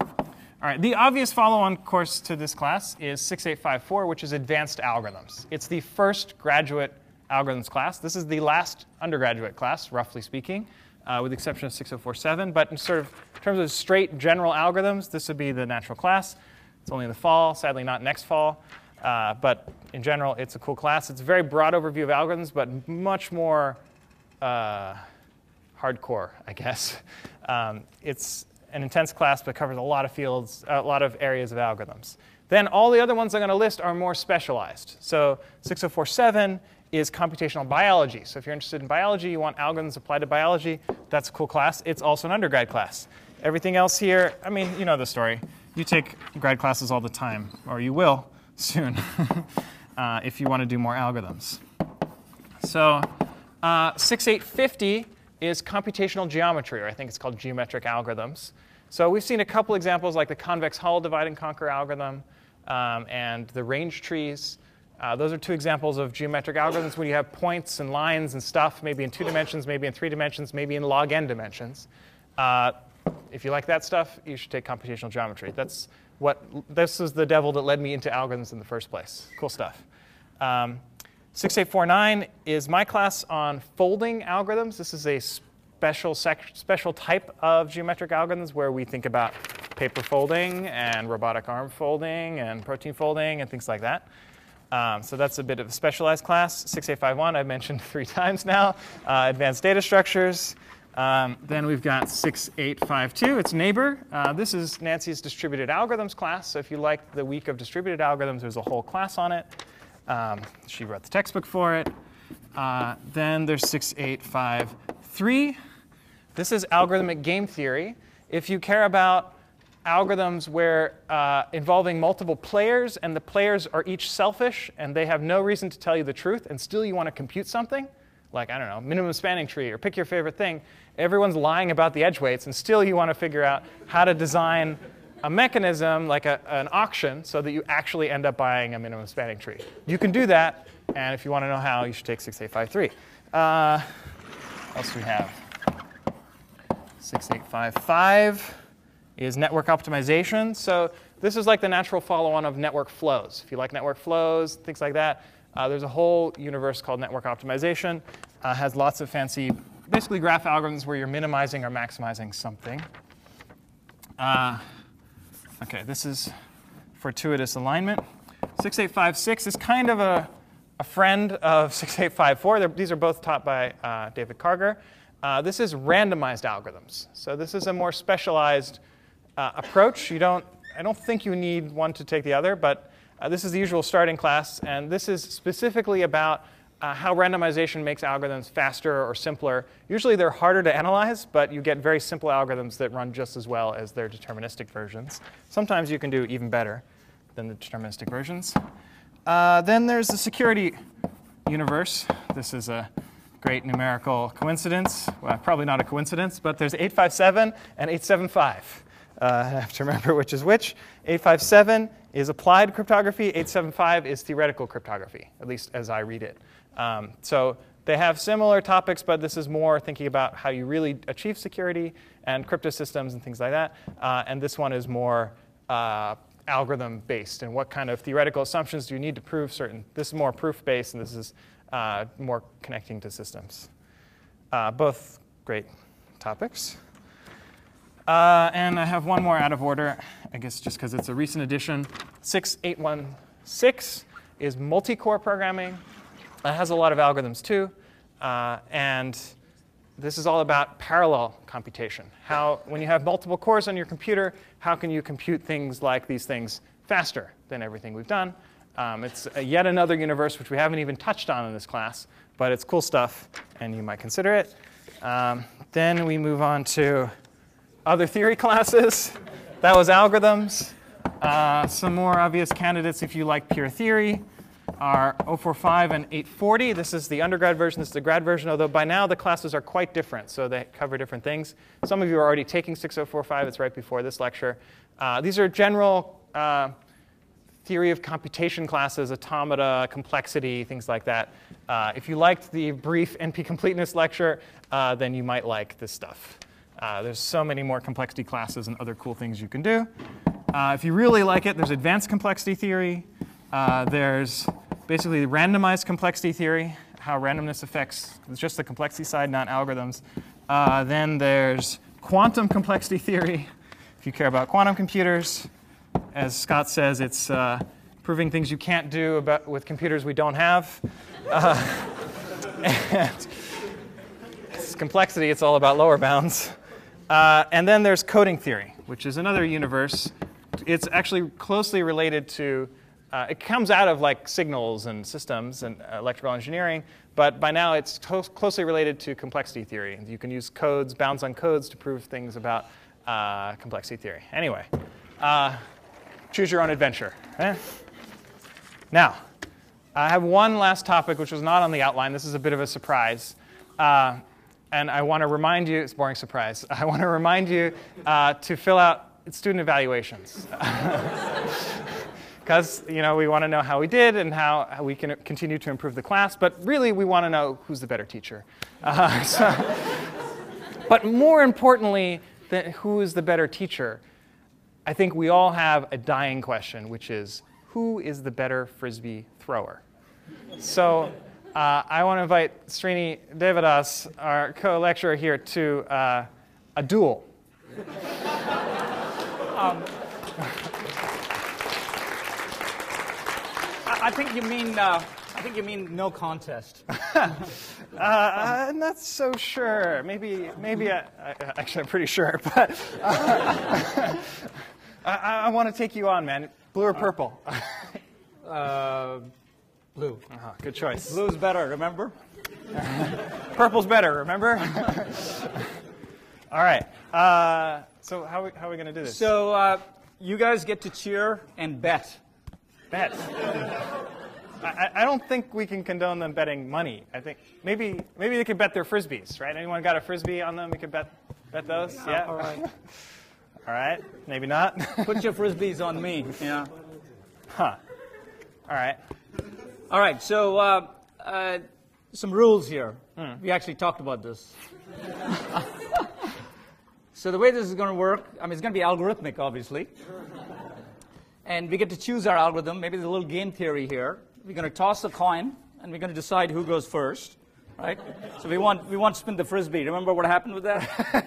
all right. The obvious follow-on course to this class is six eight five four, which is Advanced Algorithms. It's the first graduate algorithms class. This is the last undergraduate class, roughly speaking. Uh, with the exception of six oh four seven. But in, sort of, in terms of straight general algorithms, this would be the natural class. It's only in the fall, sadly not next fall. Uh, but in general, it's a cool class. It's a very broad overview of algorithms, but much more uh, hardcore, I guess. Um, it's an intense class, but covers a lot of fields, a lot of areas of algorithms. Then all the other ones I'm going to list are more specialized. So six oh four seven is computational biology. So if you're interested in biology, you want algorithms applied to biology, that's a cool class. It's also an undergrad class. Everything else here, I mean, you know the story. You take grad classes all the time, or you will soon, uh, if you want to do more algorithms. So uh, six eight five zero is computational geometry, or I think it's called geometric algorithms. So we've seen a couple examples, like the convex hull divide and conquer algorithm, um, and the range trees. Uh, those are two examples of geometric algorithms when you have points and lines and stuff, maybe in two dimensions, maybe in three dimensions, maybe in log n dimensions. Uh, if you like that stuff, you should take computational geometry. That's what, this is the devil that led me into algorithms in the first place. Cool stuff. Um, six eight four nine is my class on folding algorithms. This is a special, sec special type of geometric algorithms where we think about paper folding and robotic arm folding and protein folding and things like that. Um, so that's a bit of a specialized class. six eight five one, I've mentioned three times now. Uh, advanced data structures. Um, then we've got six eight five two, its neighbor. Uh, this is Nancy's distributed algorithms class. So if you like the week of distributed algorithms, there's a whole class on it. Um, she wrote the textbook for it. Uh, then there's six eight five three. This is algorithmic game theory. If you care about algorithms where uh, involving multiple players, and the players are each selfish, and they have no reason to tell you the truth, and still you want to compute something, like, I don't know, minimum spanning tree, or pick your favorite thing. Everyone's lying about the edge weights, and still you want to figure out how to design a mechanism, like a, an auction, so that you actually end up buying a minimum spanning tree. You can do that, and if you want to know how, you should take six eight five three. Uh, what else do we have? six eight five five. Is network optimization. So This is like the natural follow-on of network flows. If you like network flows, things like that, uh, there's a whole universe called network optimization. Uh, has lots of fancy, basically graph algorithms where you're minimizing or maximizing something. Uh, OK, this is fortuitous alignment. six eight five six is kind of a, a friend of six eight five four. They're, these are both taught by uh, David Karger. Uh, this is randomized algorithms. So this is a more specialized uh, approach. You don't, I don't think you need one to take the other, but uh, this is the usual starting class. And this is specifically about Uh, how randomization makes algorithms faster or simpler. Usually they're harder to analyze, but you get very simple algorithms that run just as well as their deterministic versions. Sometimes you can do even better than the deterministic versions. Uh, then there's the security universe. This is a great numerical coincidence. Well, probably not a coincidence, but there's eight five seven and eight seven five. Uh, I have to remember which is which. eight five seven is applied cryptography. eight seven five is theoretical cryptography, at least as I read it. Um, so they have similar topics, but this is more thinking about how you really achieve security and crypto systems and things like that. Uh, and this one is more uh, algorithm-based and what kind of theoretical assumptions do you need to prove certain. This is more proof-based, and this is uh, more connecting to systems. Uh, both great topics. Uh, and I have one more out of order, I guess just because it's a recent addition. six eight one six is multi-core programming. It has a lot of algorithms, too. Uh, and this is all about parallel computation. How, when you have multiple cores on your computer, how can you compute things like these things faster than everything we've done? Um, it's a yet another universe which we haven't even touched on in this class. But it's cool stuff, and you might consider it. Um, then we move on to other theory classes. That was algorithms. Uh, some more obvious candidates if you like pure theory are oh four five and eight forty. This is the undergrad version. This is the grad version, although by now the classes are quite different, so they cover different things. Some of you are already taking six oh four five. It's right before this lecture. Uh, these are general uh, theory of computation classes, automata, complexity, things like that. Uh, if you liked the brief N P completeness lecture, uh, then you might like this stuff. Uh, there's so many more complexity classes and other cool things you can do. Uh, if you really like it, there's advanced complexity theory. Uh, there's basically randomized complexity theory, how randomness affects just the complexity side, not algorithms. Uh, then there's quantum complexity theory, if you care about quantum computers. As Scott says, it's uh, proving things you can't do about, with computers we don't have. Uh, and it's complexity, it's all about lower bounds. Uh, and then there's coding theory, which is another universe. It's actually closely related to Uh, it comes out of like signals and systems and uh, electrical engineering, but by now it's closely related to complexity theory. You can use codes, bounds on codes, to prove things about uh, complexity theory. Anyway, uh, choose your own adventure. Eh? Now, I have one last topic which was not on the outline. This is a bit of a surprise. Uh, and I want to remind you, it's a boring surprise, I want to remind you uh, to fill out student evaluations. Because you know, we want to know how we did and how, how we can continue to improve the class. But really, we want to know who's the better teacher. Uh, so, but more importantly than who is the better teacher, I think we all have a dying question, which is, who is the better Frisbee thrower? So uh, I want to invite Srini Devadas, our co-lecturer here, to uh, a duel. um, I think you mean uh, I think you mean no contest. uh, I'm not so sure. Maybe maybe I, I, actually I'm pretty sure. But uh, I, I want to take you on, man. Blue or purple? uh, blue. Uh-huh. Good choice. Blue's better. Remember? Purple's better. Remember? All right. Uh, so how are we, how are we going to do this? So uh, you guys get to cheer and bet. Bet. I, I don't think we can condone them betting money. I think maybe maybe they could bet their frisbees, right? Anyone got a frisbee on them? We could bet bet those. Yeah. yeah? All right. All right. Maybe not. Put your frisbees on me. Yeah. Huh. All right. All right. So uh, uh, some rules here. Hmm. We actually talked about this. So the way this is going to work, I mean, it's going to be algorithmic, obviously. and we get to choose our algorithm. Maybe there's a little game theory here. We're going to toss a coin, and we're going to decide who goes first, right? So we want we want to spin the frisbee. Remember what happened with that?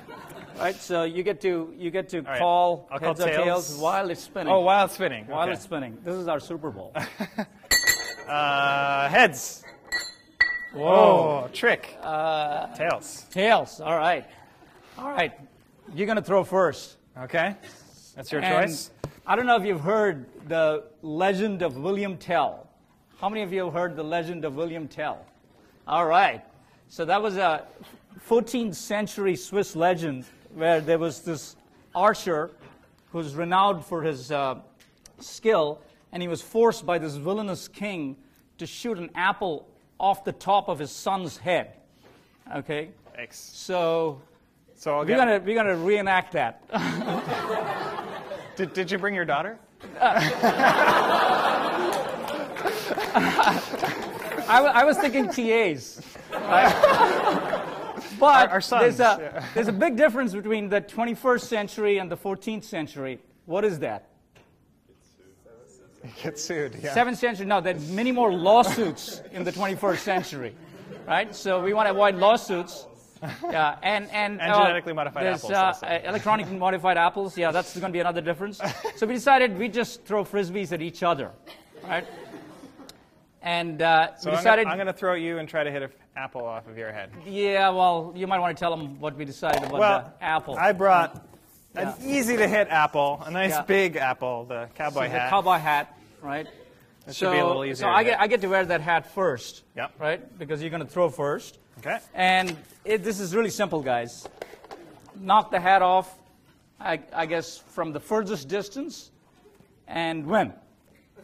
Right, so you get to you get to right. call I'll heads call or tails. tails while it's spinning. Oh, while it's spinning. While okay. it's spinning. This is our Super Bowl. uh, heads. Whoa, oh. trick. Uh, tails. Tails. All right, all right. You're gonna throw first. Okay, that's your and choice. I don't know if you've heard the legend of William Tell. How many of you have heard the legend of William Tell? All right. So that was a fourteenth century Swiss legend, where there was this archer who's renowned for his uh, skill, and he was forced by this villainous king to shoot an apple off the top of his son's head. Okay? Thanks. So, so we're gonna, we're gonna reenact that. did, did you bring your daughter? Uh, I, I was thinking T As. Uh, But our, our sons, there's, a, yeah. there's a big difference between the twenty-first century and the fourteenth century. What is that? Get sued. Get sued, yeah. seventh century, no, there are many more lawsuits in the twenty-first century, right? So we want to avoid lawsuits. Yeah, and, and, and uh, genetically modified apples. Uh, uh, electronically modified apples, yeah, that's going to be another difference. So we decided we just throw frisbees at each other, right? And uh, so we decided... I'm going to throw you and try to hit an apple off of your head. Yeah, well, you might want to tell them what we decided about well, the apple. Well, I brought yeah. an easy-to-hit apple, a nice yeah. big apple, the cowboy so hat. The cowboy hat, right? That so, should be a little easier. So I get, I get to wear that hat first, yep. right? Because you're going to throw first. Okay. And it, this is really simple, guys. Knock the hat off, I, I guess, from the furthest distance and win,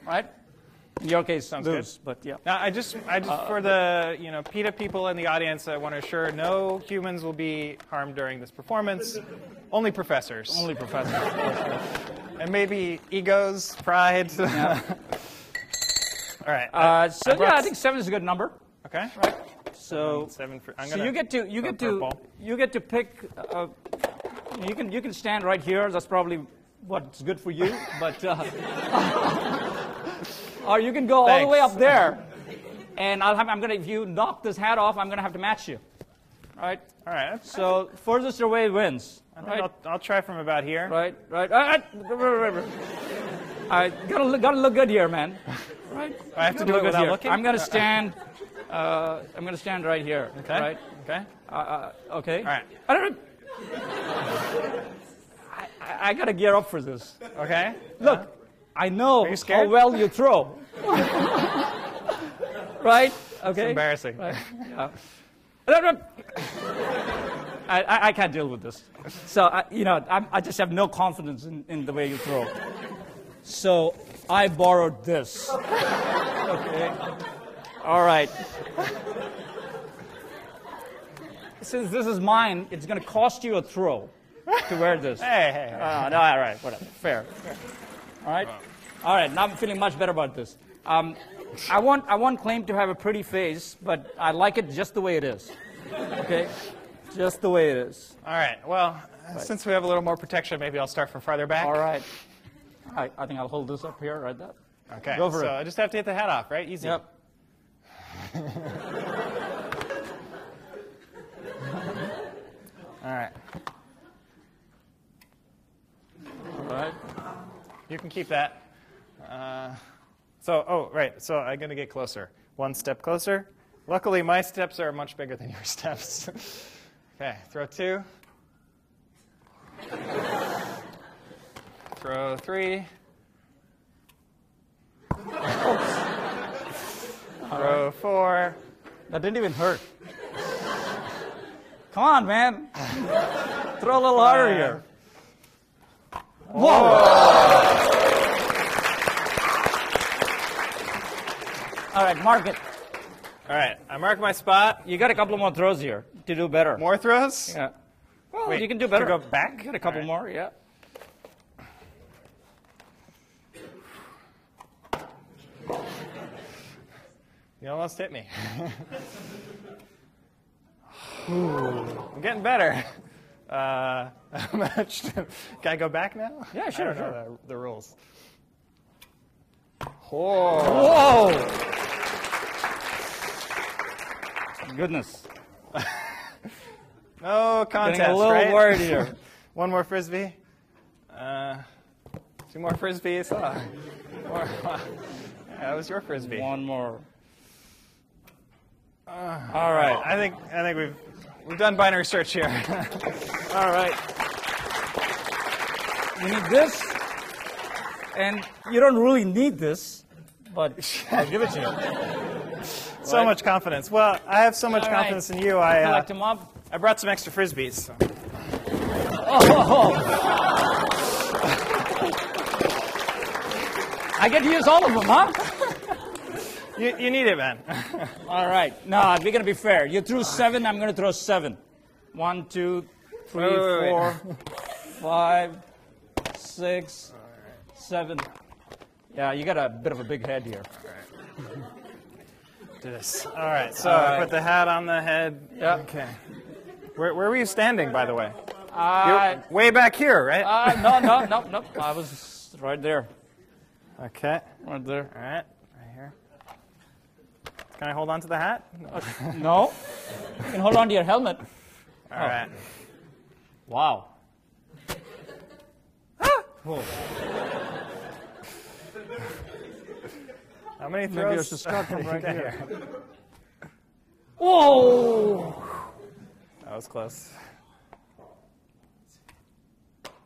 right? In your case, sounds Lose, good. But yeah. Now, I just, I just uh, for the you know PETA people in the audience, I want to assure no humans will be harmed during this performance. Only professors. Only professors. And maybe egos, pride. Yeah. All right. Uh, so I yeah, I think seven is a good number. Okay. Right. So seven. For, I'm so gonna you get to you get to purple. you get to pick. Uh, you can you can stand right here. That's probably what's good for you. But. Uh, Or you can go Thanks. all the way up there, and I'll have, I'm gonna. If you knock this hat off, I'm gonna have to match you. All right. All right. So furthest away wins. I think right? I'll, I'll try from about here. Right. Right. All right. All right. Gotta look, gotta look good here, man. Right. I have to do it without looking. I'm gonna stand. Uh, I'm gonna stand right here. Okay. Right. Okay. Uh, uh, okay. All right. I don't. I, I, I gotta gear up for this. Okay. Look. Uh-huh. I know how well you throw. Right? Okay. It's embarrassing. Right. Yeah. I, I, I can't deal with this. So, I, you know, I, I just have no confidence in, in the way you throw. So, I borrowed this. Okay. All right. Since this is mine, it's going to cost you a throw to wear this. Hey, hey, hey. Uh, no, all right, whatever. Fair. Fair. All right, all right. Now I'm feeling much better about this. Um, I won't, I won't claim to have a pretty face, but I like it just the way it is. Okay, just the way it is. All right. Well, right. since we have a little more protection, maybe I'll start from farther back. All right. I, I think I'll hold this up here, right there. Okay. Go for so it. I just have to get the hat off, right? Easy. Yep. All right. All right. You can keep that. Uh, so, oh, right. So I'm going to get closer. One step closer. Luckily, my steps are much bigger than your steps. Okay, throw two. Throw three. Throw four. That didn't even hurt. Come on, man. Throw a little harder uh, here. Whoa! All right, mark it. All right, I marked my spot. You got a couple more throws here to do better. More throws? Yeah. Well, Wait, you can do better. Go back. You got a couple right. more, yeah. You almost hit me. Ooh, I'm getting better. Uh, can I go back now? Yeah, sure. I don't know sure. The, the rules. Whoa! Whoa! Goodness. No contest, getting a little right? word here. One more frisbee. Uh, two more frisbees. Oh. More. Yeah, that was your frisbee. One more. Uh, All right. I think I think we've we've done binary search here. All right. You need this, and you don't really need this, but I'll give it to you. So right. much confidence. Well, I have so much All confidence right. in you. I collect uh, them up. I brought some extra frisbees. So. Oh, oh, oh. I get to use all of them, huh? You, you need it, man. All right. No, we're going to be fair. You threw seven. I'm going to throw seven. One, two, three, wait, wait, four, wait. five, six, right. seven. Yeah, you got a bit of a big head here. All right. Do this. All right. So all right. I put the hat on the head. Yep. Okay. Where, where were you standing, by the way? Uh, You're way back here, right? Uh, no, no, no, no. I was right there. Okay. Right there. All right. Right here. Can I hold on to the hat? No. No. You can hold on to your helmet. All oh. right. Wow. Ah! Cool. How many throws? Maybe I should start from right here. Whoa! That was close.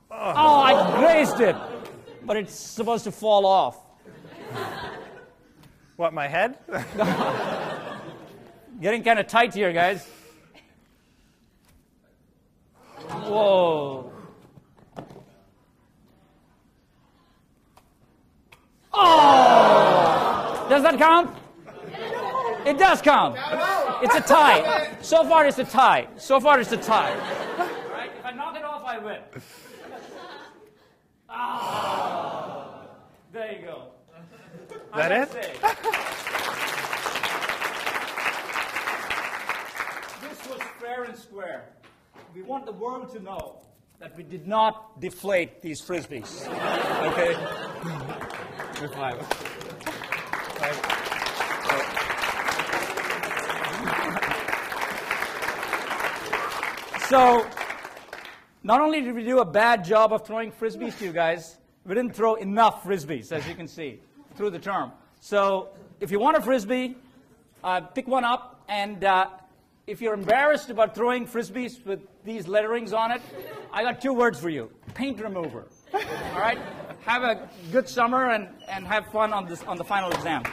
Oh, oh, I grazed it, but it's supposed to fall off. What, my head? Getting kind of tight here, guys. Whoa. Oh! Does that count? It does count. It's a tie. So far, it's a tie. So far, it's a tie. All right, if I knock it off, I win. Oh, there you go. That it? Say, this was fair and square. We want the world to know that we did not deflate these frisbees. Okay? Good five. Right. So, not only did we do a bad job of throwing frisbees to you guys, we didn't throw enough frisbees, as you can see, through the term. So, if you want a frisbee, uh, pick one up, and uh, if you're embarrassed about throwing frisbees with these letterings on it, I got two words for you: paint remover. All right? Have a good summer and, and have fun on, this, on the final exam.